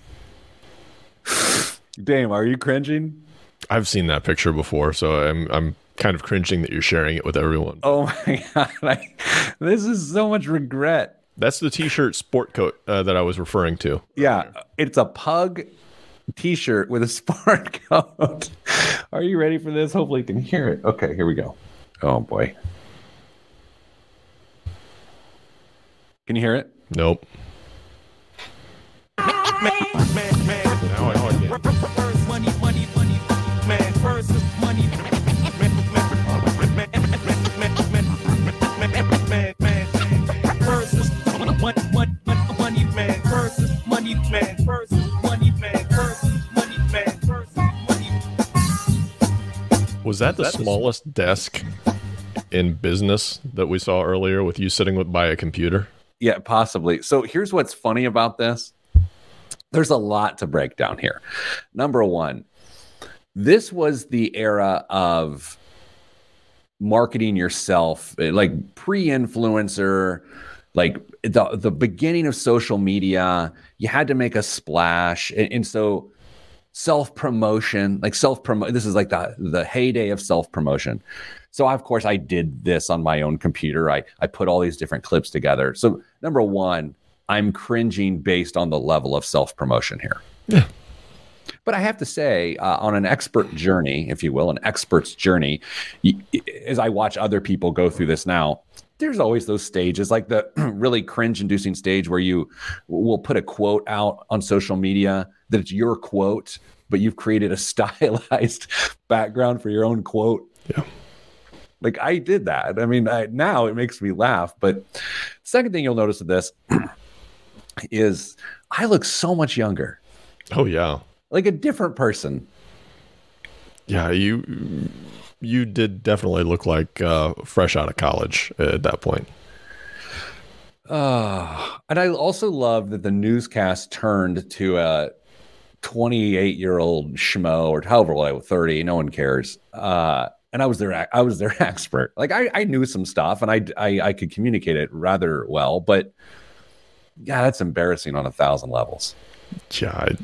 Dame, are you cringing? I've seen that picture before. So I'm, I'm kind of cringing that you're sharing it with everyone. Oh my God. I, this is so much regret. That's the t-shirt sport coat uh, that I was referring to. Yeah. Earlier. It's a pug t-shirt with a sport coat. Are you ready for this? Hopefully you can hear it. Okay, here we go. Oh boy. Can you hear it? Nope. Was that the smallest desk in business that we saw earlier with you sitting with, by a computer? Yeah, possibly. So here's what's funny about this. There's a lot to break down here. Number one, this was the era of marketing yourself, like pre-influencer, like the, the beginning of social media. You had to make a splash. And, and so... self-promotion, like self-promote. This is like the, the heyday of self-promotion. So of course I did this on my own computer. I, I put all these different clips together. So number one, I'm cringing based on the level of self-promotion here. Yeah. But I have to say uh, on an expert journey, if you will, an expert's journey, you, as I watch other people go through this now, there's always those stages, like the really cringe-inducing stage where you will put a quote out on social media that it's your quote, but you've created a stylized background for your own quote. Yeah. Like I did that. I mean, I, now it makes me laugh. But second thing you'll notice of this is I look so much younger. Oh, yeah. Like a different person. Yeah, you... You did definitely look like uh, fresh out of college at that point. Uh, and I also love that the newscast turned to a twenty-eight-year-old schmo or however old I was, thirty. No one cares. Uh, and I was their I was their expert. Like I, I knew some stuff and I, I I could communicate it rather well. But yeah, that's embarrassing on a thousand levels. Yeah, I,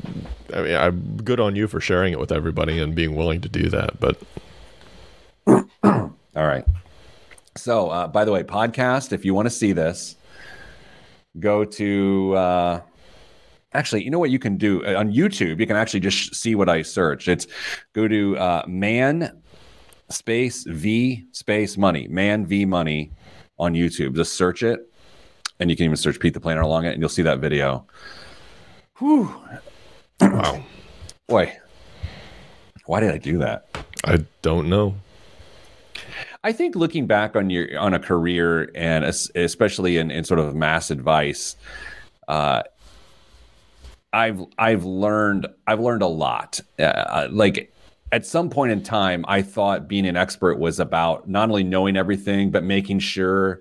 I mean, I'm good on you for sharing it with everybody and being willing to do that. But all right. So, uh, by the way, podcast, if you want to see this, go to, uh, actually, you know what you can do on YouTube? You can actually just see what I searched. It's go to uh, man space V space money, man V money on YouTube. Just search it. And you can even search Pete the Planner along it, and you'll see that video. Whew. Wow. Boy, why did I do that? I don't know. I think looking back on your on a career, and especially in, in sort of mass advice, uh, I've I've learned I've learned a lot. Uh, like at some point in time, I thought being an expert was about not only knowing everything, but making sure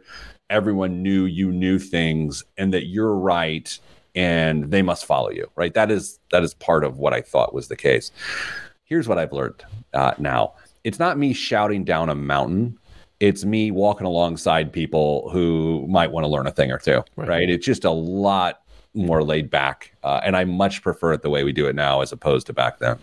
everyone knew you knew things and that you're right and they must follow you, right? That is that is part of what I thought was the case. Here's what I've learned uh, now. It's not me shouting down a mountain. It's me walking alongside people who might want to learn a thing or two, right? right? It's just a lot more laid back. Uh, and I much prefer it the way we do it now as opposed to back then.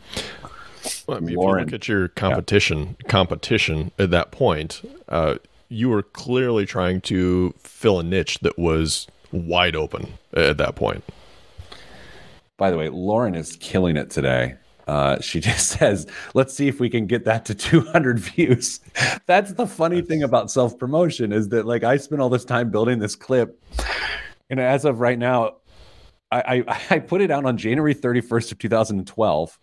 Well, I mean, Lauren, if you look at your competition, yeah. competition at that point, uh, you were clearly trying to fill a niche that was wide open at that point. By the way, Lauren is killing it today. Uh, she just says, let's see if we can get that to two hundred views. That's the funny thing about self-promotion is that, like, I spent all this time building this clip. And as of right now, I, I, I put it out on January thirty-first of two thousand twelve.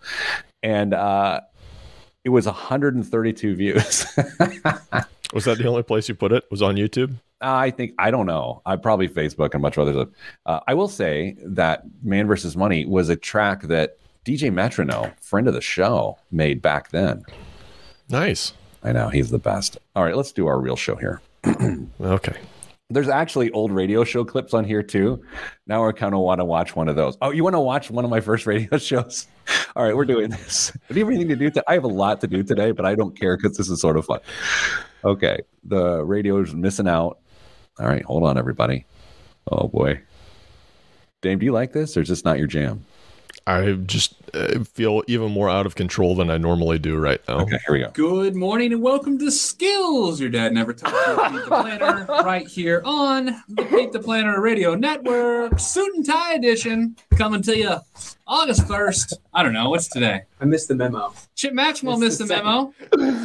And uh, it was one hundred thirty-two views. Was that the only place you put it? Was on YouTube? Uh, I think, I don't know. I probably Facebook and much other stuff. Uh, I will say that Man versus. Money was a track that D J Metrono, friend of the show, made back then. Nice. I know, he's the best. All right, let's do our real show here. Okay. There's actually old radio show clips on here too. Now I kind of want to watch one of those. Oh, you want to watch one of my first radio shows? All right, we're doing this. Do you have anything to do today? I have a lot to do today, but I don't care because this is sort of fun. Okay, the radio's missing out. All right, hold on, everybody. Oh, boy. Dame, do you like this, or is this not your jam? I just uh, feel even more out of control than I normally do right now. Okay, here we go. Good morning and welcome to Skills Your Dad Never Taught You, Pete the Planner, right here on the Pete the Planner Radio Network, Suit and Tie Edition, coming to you August first. I don't know, what's today? I missed the memo. Chip Maxwell missed the, the memo.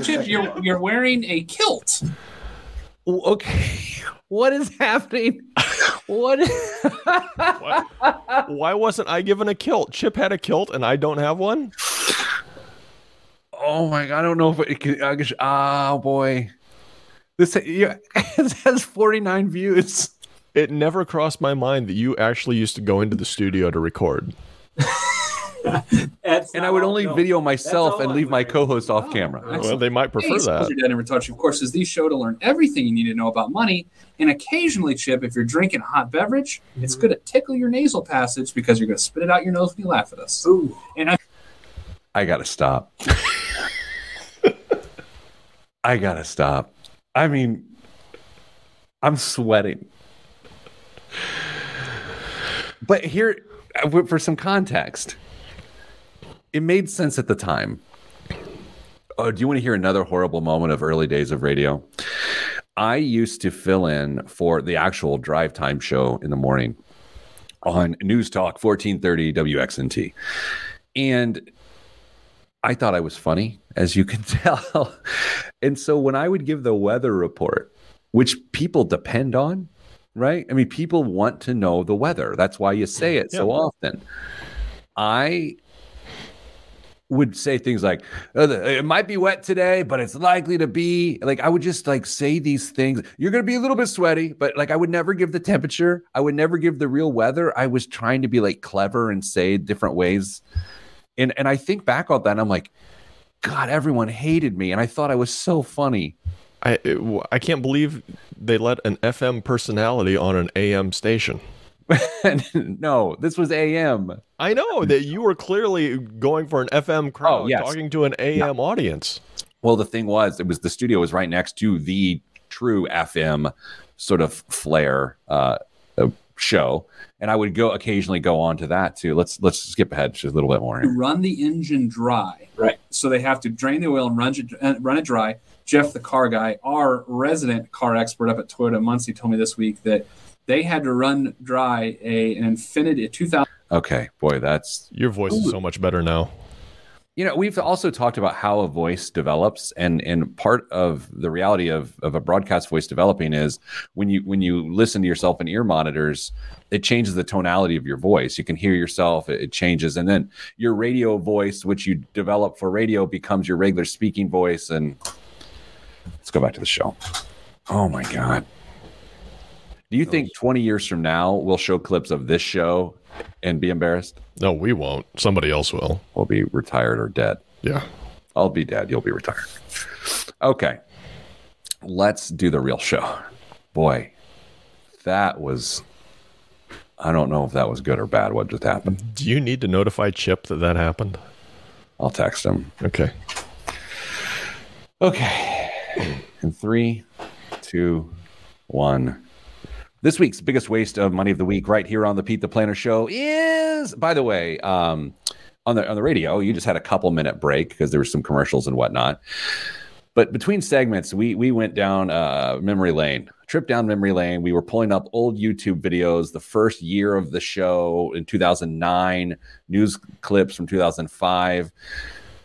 Chip, the you're you're wearing a kilt. Okay, what is happening? What? Is- why, why wasn't I given a kilt? Chip had a kilt and I don't have one? Oh my God, I don't know if it can. I oh boy. This yeah, it has forty-nine views. It never crossed my mind that you actually used to go into the studio to record. And I would only no. video myself and leave my co-host off oh, camera. Excellent. Well, they might prefer hey, that. Your Dad Never Taught You, of course, is the show to learn everything you need to know about money. And occasionally, Chip, if you're drinking a hot beverage, mm-hmm. it's going to tickle your nasal passage because you're going to spit it out your nose when you laugh at us. Ooh. And I, I got to stop. I got to stop. I mean, I'm sweating. But here, for some context, it made sense at the time. Oh, do you want to hear another horrible moment of early days of radio? I used to fill in for the actual drive time show in the morning on News Talk fourteen thirty W X N T. And I thought I was funny, as you can tell. And so when I would give the weather report, which people depend on, right? I mean, people want to know the weather. That's why you say it yeah. so often. I would say things like, it might be wet today, but it's likely to be, like, I would just like say these things. You're going to be a little bit sweaty, but like, I would never give the temperature. I would never give the real weather. I was trying to be like clever and say different ways. And, and I think back on that and I'm like, God, everyone hated me. And I thought I was so funny. I I can't believe they let an F M personality on an A M station. No, this was A M. I know that you were clearly going for an F M crowd, oh, yes. talking to an A M yeah. audience. Well, the thing was, it was the studio was right next to the true F M sort of flair uh, show, and I would go occasionally go on to that too. Let's let's skip ahead just a little bit more. Here. Run the engine dry, right? So they have to drain the oil and run it, run it dry. Jeff, the car guy, our resident car expert up at Toyota Muncie, told me this week that they had to run dry a an Infiniti a two thousand. Okay, boy, that's your voice is so much better now. You know, we've also talked about how a voice develops, and, and part of the reality of, of a broadcast voice developing is when you when you listen to yourself in ear monitors, it changes the tonality of your voice. You can hear yourself, it changes, and then your radio voice, which you develop for radio, becomes your regular speaking voice. And let's go back to the show. Oh my God. Do you think twenty years from now we'll show clips of this show and be embarrassed? No, we won't. Somebody else will. We'll be retired or dead. Yeah. I'll be dead. You'll be retired. Okay. Let's do the real show. Boy, that was... I don't know if that was good or bad. What just happened? Do you need to notify Chip that that happened? I'll text him. Okay. Okay. In three, two, one... This week's biggest waste of money of the week right here on the Pete the Planner Show is, by the way, um, on the on the radio, you just had a couple minute break because there were some commercials and whatnot. But between segments, we we went down uh, memory lane, trip down memory lane. We were pulling up old YouTube videos, the first year of the show in two thousand nine, news clips from two thousand five.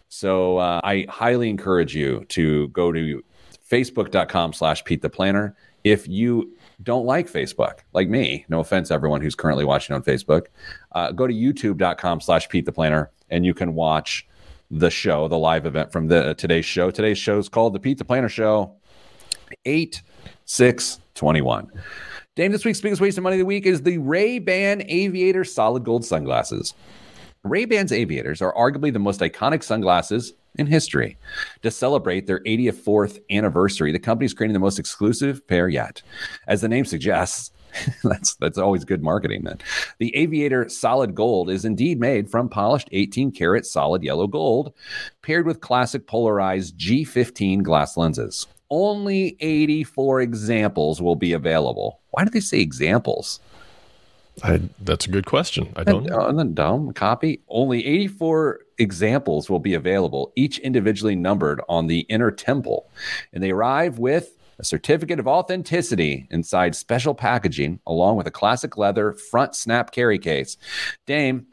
So uh, I highly encourage you to go to facebook.com slash Pete the Planner. If you don't like Facebook, like me, no offense, everyone who's currently watching on Facebook, uh, go to youtube.com slash Pete the Planner, and you can watch the show, the live event from the uh, today's show. Today's show is called the Pete the Planner Show, eight six twenty-one. Dame, this week's biggest waste of money of the week is the Ray-Ban Aviator solid gold sunglasses. Ray-Ban's Aviators are arguably the most iconic sunglasses in history. To celebrate their eighty-fourth anniversary, the company's creating the most exclusive pair yet. As the name suggests, that's that's always good marketing then. The Aviator solid gold is indeed made from polished eighteen karat solid yellow gold paired with classic polarized G fifteen glass lenses. Only eighty-four examples will be available. Why do they say examples? I, that's a good question. I don't know. And then dumb copy. Only eighty-four examples will be available, each individually numbered on the inner temple. And they arrive with a certificate of authenticity inside special packaging, along with a classic leather front snap carry case. Dame,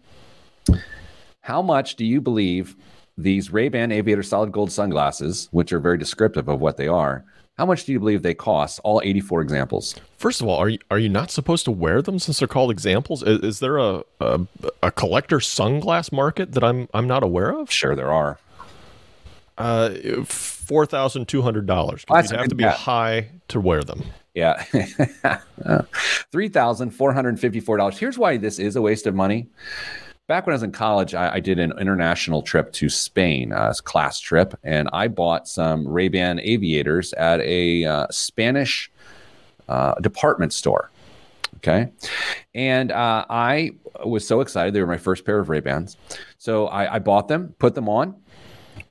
how much do you believe these Ray-Ban Aviator solid gold sunglasses, which are very descriptive of what they are, how much do you believe they cost, all eighty-four examples? First of all, are you are you not supposed to wear them since they're called examples? Is, is there a, a a collector sunglass market that I'm I'm not aware of? Sure, there are. Uh, four thousand two hundred dollars. You'd have to be high to wear them. Yeah. three thousand four hundred fifty-four dollars. Here's why this is a waste of money. Back when I was in college, I, I did an international trip to Spain, a class trip, and I bought some Ray-Ban Aviators at a uh, Spanish uh, department store, okay? And uh, I was so excited. They were my first pair of Ray-Bans. So I, I bought them, put them on.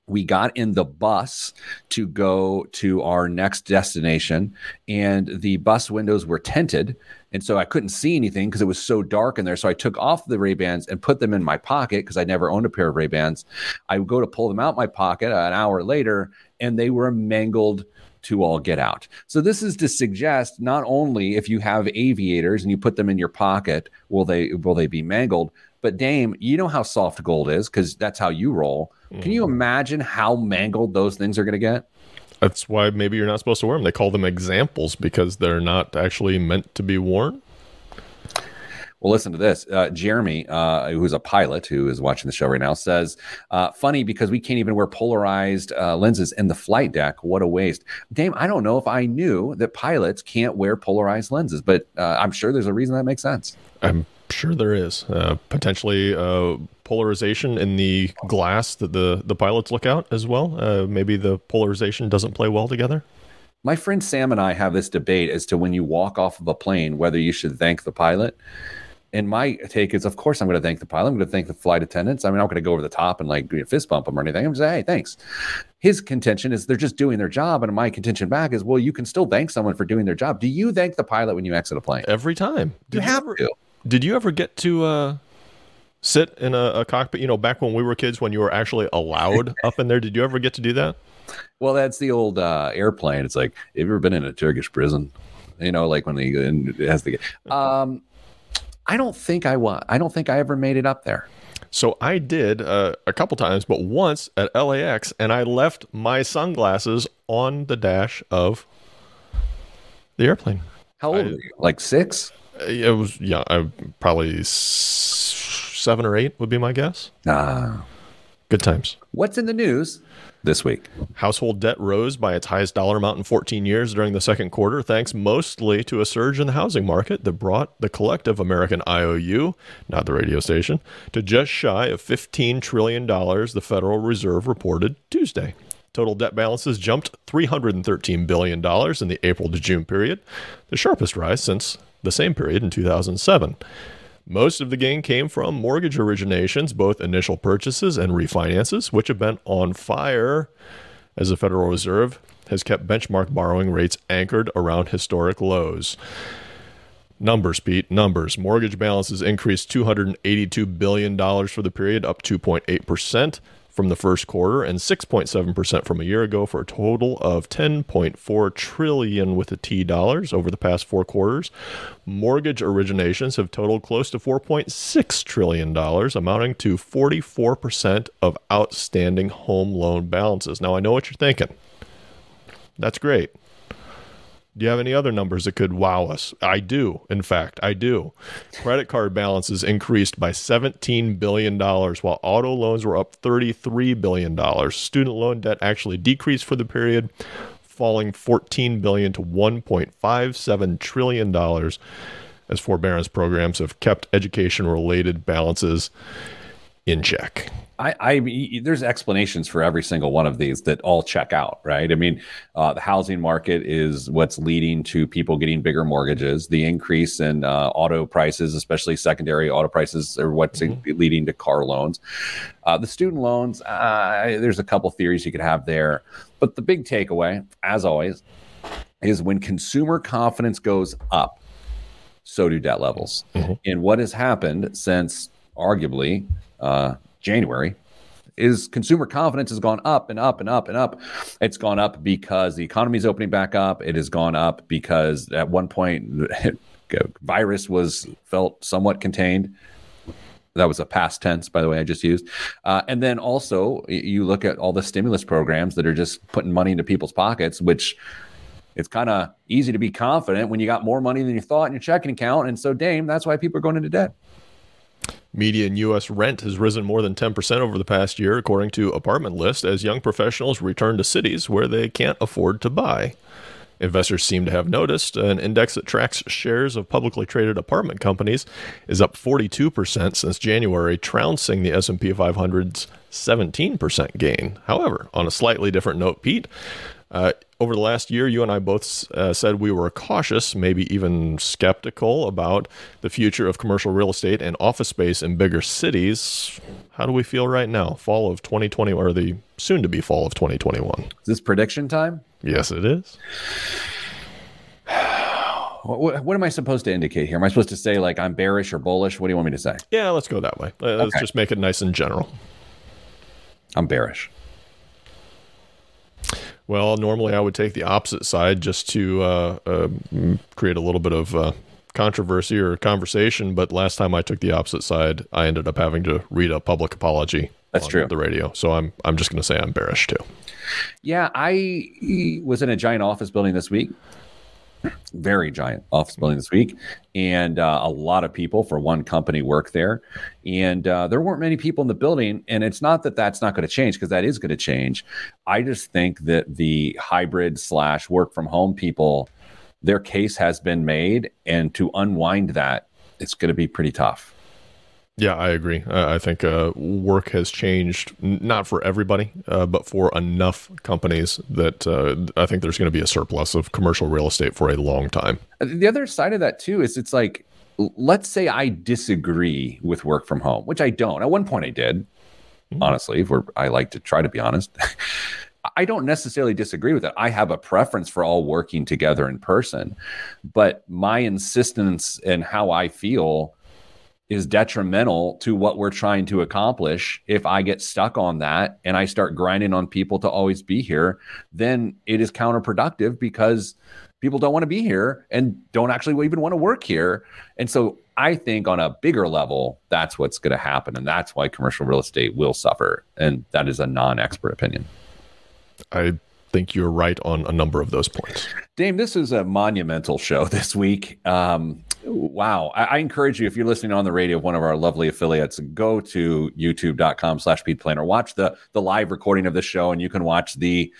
We got in the bus to go to our next destination, and the bus windows were tinted, and so I couldn't see anything because it was so dark in there. So I took off the Ray-Bans and put them in my pocket because I never owned a pair of Ray-Bans. I would go to pull them out my pocket an hour later, and they were mangled to all get out. So this is to suggest not only if you have aviators and you put them in your pocket, will they will they be mangled? But Dame, you know how soft gold is because that's how you roll. Can mm-hmm. you imagine how mangled those things are going to get? That's why maybe you're not supposed to wear them. They call them examples because they're not actually meant to be worn. Well, listen to this. Uh, Jeremy, uh, who's a pilot who is watching the show right now, says, uh, funny because we can't even wear polarized uh, lenses in the flight deck. What a waste. Dame, I don't know if I knew that pilots can't wear polarized lenses, but uh, I'm sure there's a reason that makes sense. I'm sure there is. Uh, potentially uh, polarization in the glass that the, the pilots look out as well. Uh, maybe the polarization doesn't play well together. My friend Sam and I have this debate as to when you walk off of a plane, whether you should thank the pilot. And my take is, of course, I'm going to thank the pilot. I'm going to thank the flight attendants. I'm not going to go over the top and like fist bump them or anything. I'm just hey, thanks. His contention is they're just doing their job. And my contention back is, well, you can still thank someone for doing their job. Do you thank the pilot when you exit a plane? Every time. Did you, you have ever, to. Did you ever get to uh, sit in a, a cockpit? You know, back when we were kids, when you were actually allowed up in there, did you ever get to do that? Well, that's the old uh, airplane. It's like, have you ever been in a Turkish prison? You know, like when they, it has the, um, I don't think I was. I don't think I ever made it up there. So I did uh, a couple times, but once at L A X, and I left my sunglasses on the dash of the airplane. How old I, were you? Like six? It was yeah, I, probably s- seven or eight would be my guess. Ah, good times. What's in the news this week? Household debt rose by its highest dollar amount in fourteen years during the second quarter, thanks mostly to a surge in the housing market that brought the collective American I O U, not the radio station, to just shy of fifteen trillion dollars, the Federal Reserve reported Tuesday. Total debt balances jumped three hundred thirteen billion dollars in the April to June period, the sharpest rise since the same period in two thousand seven. Most of the gain came from mortgage originations, both initial purchases and refinances, which have been on fire as the Federal Reserve has kept benchmark borrowing rates anchored around historic lows. Numbers, Pete, numbers. Mortgage balances increased two hundred eighty-two billion dollars for the period, up two point eight percent from the first quarter and six point seven percent from a year ago, for a total of ten point four trillion dollars with a T dollars over the past four quarters. Mortgage originations have totaled close to four point six trillion dollars, amounting to forty-four percent of outstanding home loan balances. Now, I know what you're thinking. That's great. Do you have any other numbers that could wow us? I do. In fact, I do. Credit card balances increased by seventeen billion dollars, while auto loans were up thirty-three billion dollars. Student loan debt actually decreased for the period, falling fourteen billion dollars to one point five seven trillion dollars, as forbearance programs have kept education-related balances in check. I, I there's explanations for every single one of these that all check out, right? I mean, uh, the housing market is what's leading to people getting bigger mortgages. The increase in uh, auto prices, especially secondary auto prices, are what's mm-hmm. in, leading to car loans. Uh, the student loans, uh, there's a couple theories you could have there. But the big takeaway, as always, is when consumer confidence goes up, so do debt levels. Mm-hmm. And what has happened since, arguably, uh, January is consumer confidence has gone up and up and up and up. It's gone up because the economy is opening back up. It has gone up because at one point virus was felt somewhat contained. That was a past tense, by the way, I just used. Uh, and then also you look at all the stimulus programs that are just putting money into people's pockets, which it's kind of easy to be confident when you got more money than you thought in your checking account. And so, Dame, that's why people are going into debt. Median U S rent has risen more than ten percent over the past year, according to Apartment List, as young professionals return to cities where they can't afford to buy. Investors seem to have noticed an index that tracks shares of publicly traded apartment companies is up forty-two percent since January, trouncing the S and P five hundred's seventeen percent gain. However, on a slightly different note, Pete, uh, over the last year, you and I both uh, said we were cautious, maybe even skeptical about the future of commercial real estate and office space in bigger cities. How do we feel right now? Fall of twenty twenty, or the soon-to-be fall of twenty twenty-one. Is this prediction time? Yes, it is. What, what am I supposed to indicate here? Am I supposed to say, like, I'm bearish or bullish? What do you want me to say? Yeah, let's go that way. Let's okay. just make it nice and general. I'm bearish. Well, normally I would take the opposite side just to uh, uh, create a little bit of uh, controversy or conversation. But last time I took the opposite side, I ended up having to read a public apology. That's on true. The radio. So I'm I'm just going to say I'm bearish too. Yeah, I was in a giant office building this week. Very giant office building this week. And uh, a lot of people for one company work there. And uh, there weren't many people in the building. And it's not that that's not going to change, because that is going to change. I just think that the hybrid slash work from home people, their case has been made. And to unwind that, it's going to be pretty tough. Yeah, I agree. Uh, I think uh, work has changed, n- not for everybody, uh, but for enough companies that uh, I think there's going to be a surplus of commercial real estate for a long time. The other side of that, too, is it's like let's say I disagree with work from home, which I don't. At one point I did, mm-hmm. honestly, if we're, I like to try to be honest. I don't necessarily disagree with it. I have a preference for all working together in person, but my insistence and in how I feel is detrimental to what we're trying to accomplish. If I get stuck on that and I start grinding on people to always be here, then it is counterproductive because people don't want to be here and don't actually even want to work here. And so I think on a bigger level, that's what's going to happen. And that's why commercial real estate will suffer. And that is a non-expert opinion. I think you're right on a number of those points. Dame, this is a monumental show this week. Um, wow. I, I encourage you, if you're listening on the radio of one of our lovely affiliates, go to youtube.com slash Pete Planner. Watch the, the live recording of the show, and you can watch the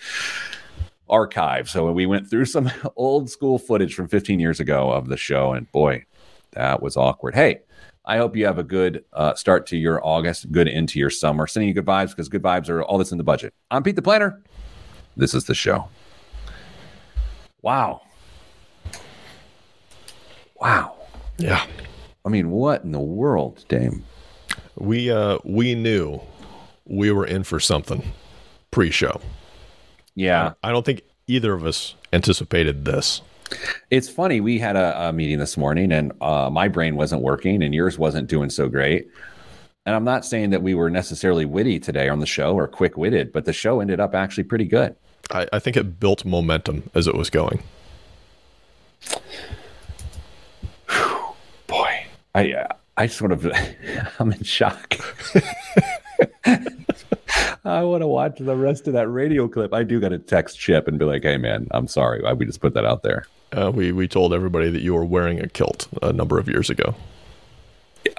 archive. So we went through some old school footage from fifteen years ago of the show, and boy, that was awkward. Hey, I hope you have a good uh, start to your August, good into your summer. Sending you good vibes, because good vibes are all that's in the budget. I'm Pete the Planner. This is the show. Wow. Wow. Yeah. I mean, what in the world, Dame? We uh, we knew we were in for something pre-show. Yeah. I don't think either of us anticipated this. It's funny. We had a, a meeting this morning, and uh, my brain wasn't working and yours wasn't doing so great. And I'm not saying that we were necessarily witty today on the show or quick-witted, but the show ended up actually pretty good. I, I think it built momentum as it was going. Whew, boy, I I sort of, I'm in shock. I want to watch the rest of that radio clip. I do got to text Chip and be like, hey, man, I'm sorry. We just put that out there. Uh, we, we told everybody that you were wearing a kilt a number of years ago. Yeah.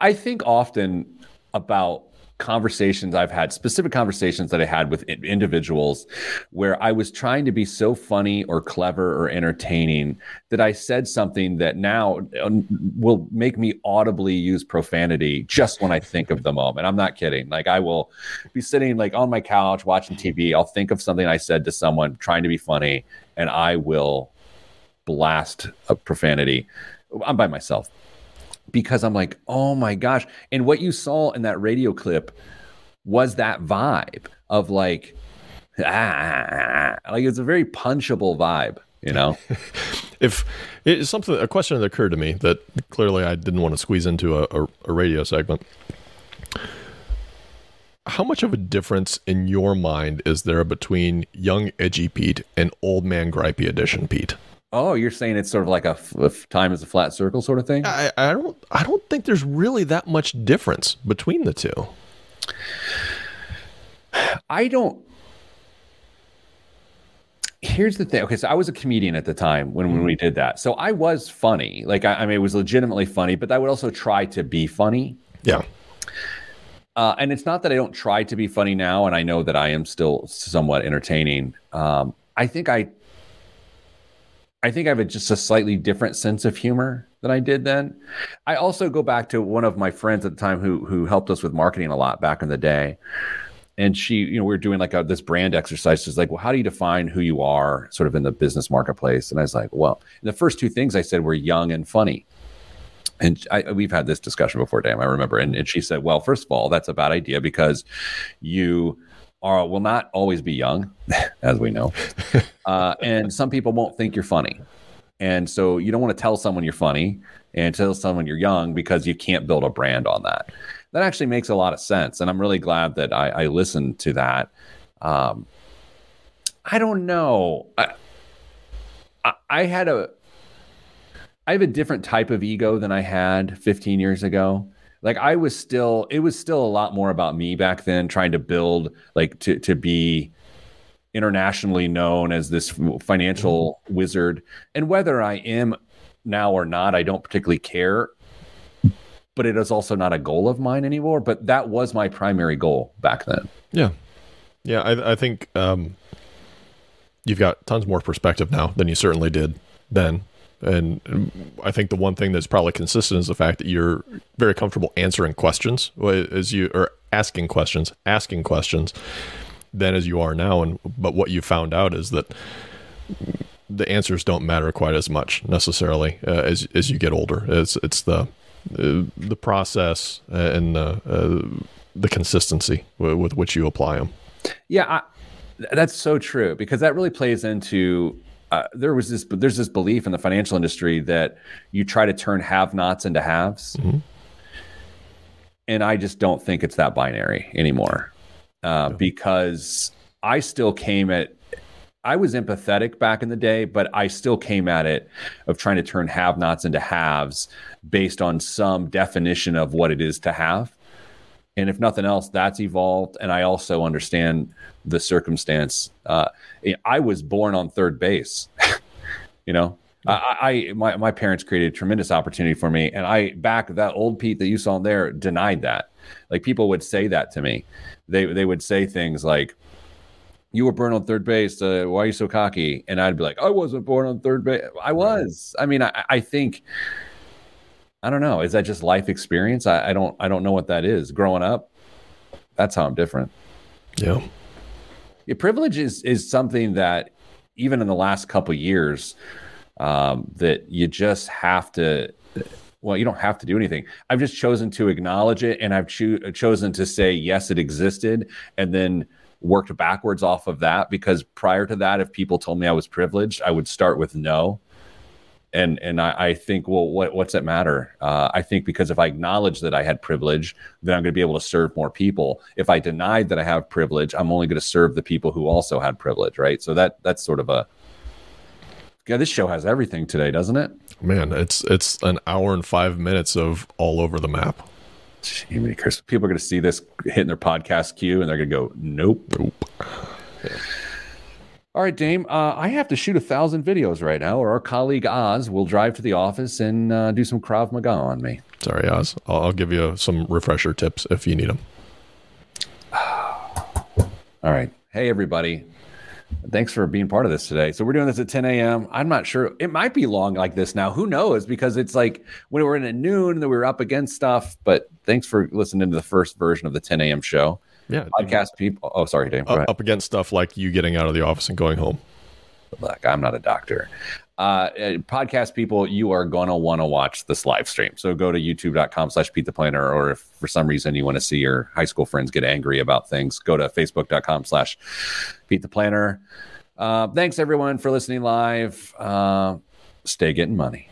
I think often about conversations I've had, specific conversations that I had with individuals where I was trying to be so funny or clever or entertaining that I said something that now will make me audibly use profanity just when I think of the moment. I'm not kidding. Like, I will be sitting like on my couch watching T V. I'll think of something I said to someone trying to be funny, and I will blast a profanity. I'm by myself. Because I'm like, oh my gosh. And what you saw in that radio clip was that vibe of like, ah, like it's a very punchable vibe, you know? If it's something, a question that occurred to me that clearly I didn't want to squeeze into a, a, a radio segment. How much of a difference in your mind is there between young edgy Pete and old man gripey edition Pete? Oh, you're saying it's sort of like a, a time is a flat circle sort of thing? I, I don't I don't think there's really that much difference between the two. I don't. Here's the thing. Okay, so I was a comedian at the time when, when we did that. So I was funny. Like, I, I mean, it was legitimately funny, but I would also try to be funny. Yeah. Uh, and it's not that I don't try to be funny now, and I know that I am still somewhat entertaining. Um, I think I... I think I have a, just a slightly different sense of humor than I did then. I also go back to one of my friends at the time who who helped us with marketing a lot back in the day. And she, you know, we were doing like a, this brand exercise. She's like, well, how do you define who you are sort of in the business marketplace? And I was like, well, the first two things I said were young and funny. And I, we've had this discussion before, damn, I remember. And, and she said, well, first of all, that's a bad idea because you... Are, will not always be young, as we know. Uh, and some people won't think you're funny. And so you don't want to tell someone you're funny and tell someone you're young because you can't build a brand on that. That actually makes a lot of sense. And I'm really glad that I, I listened to that. Um, I don't know. I, I, I had a, I have a different type of ego than I had fifteen years ago. Like I was still, it was still a lot more about me back then, trying to build, like to to be internationally known as this financial wizard. And whether I am now or not, I don't particularly care, but it is also not a goal of mine anymore. But that was my primary goal back then. Yeah. Yeah. I, I think um, you've got tons more perspective now than you certainly did then. And I think the one thing that's probably consistent is the fact that you're very comfortable answering questions as you are asking questions, asking questions than as you are now. And, but what you found out is that the answers don't matter quite as much necessarily uh, as as you get older. It's it's the uh, the process and the uh, the consistency w- with which you apply them. Yeah, I, that's so true, because that really plays into uh, there was this there's this belief in the financial industry that you try to turn have-nots into haves, mm-hmm. and I just don't think it's that binary anymore uh, yeah. because I still came at. I was empathetic back in the day, but I still came at it of trying to turn have-nots into haves based on some definition of what it is to have. And if nothing else, that's evolved. And I also understand the circumstance. Uh, I was born on third base. you know, I, I my, my parents created a tremendous opportunity for me. And I, back that old Pete that you saw there, denied that. Like, people would say that to me. They They would say things like, "You were born on third base. Uh, why are you so cocky?" And I'd be like, "I wasn't born on third base. I was." I mean, I, I think, I don't know. Is that just life experience? I, I don't, I don't know what that is. Growing up, that's how I'm different. Yeah. Yeah, privilege is is something that even in the last couple of years, um, that you just have to. Well, you don't have to do anything. I've just chosen to acknowledge it, and I've cho- chosen to say yes, it existed, and then worked backwards off of that, because prior to that, if people told me I was privileged, I would start with no. And and I, I think, well, what what's it matter? Uh, I think because if I acknowledge that I had privilege, then I'm going to be able to serve more people. If I denied that I have privilege, I'm only going to serve the people who also had privilege, right? So that that's sort of a, yeah, this show has everything today, doesn't it? Man, it's it's an hour and five minutes of all over the map. Chris, people are going to see this hitting their podcast queue, and they're going to go, nope. Nope. Yeah. All right, Dame, uh, I have to shoot a thousand videos right now, or our colleague Oz will drive to the office and uh, do some Krav Maga on me. Sorry, Oz. I'll, I'll give you some refresher tips if you need them. All right. Hey, everybody. Thanks for being part of this today. So we're doing this at ten a.m. I'm not sure. It might be long like this now. Who knows? Because it's like when we were in at noon that we were up against stuff. But thanks for listening to the first version of the ten a.m. show. Yeah. Podcast people. Oh, sorry, Dave. Up, up against stuff like you getting out of the office and going home. Look, I'm not a doctor. Uh, podcast people, you are going to want to watch this live stream. So go to youtube.com slash Pete the Planner, or if for some reason you want to see your high school friends get angry about things, go to facebook.com slash Pete the Planner. Uh, thanks, everyone, for listening live. Uh, stay getting money.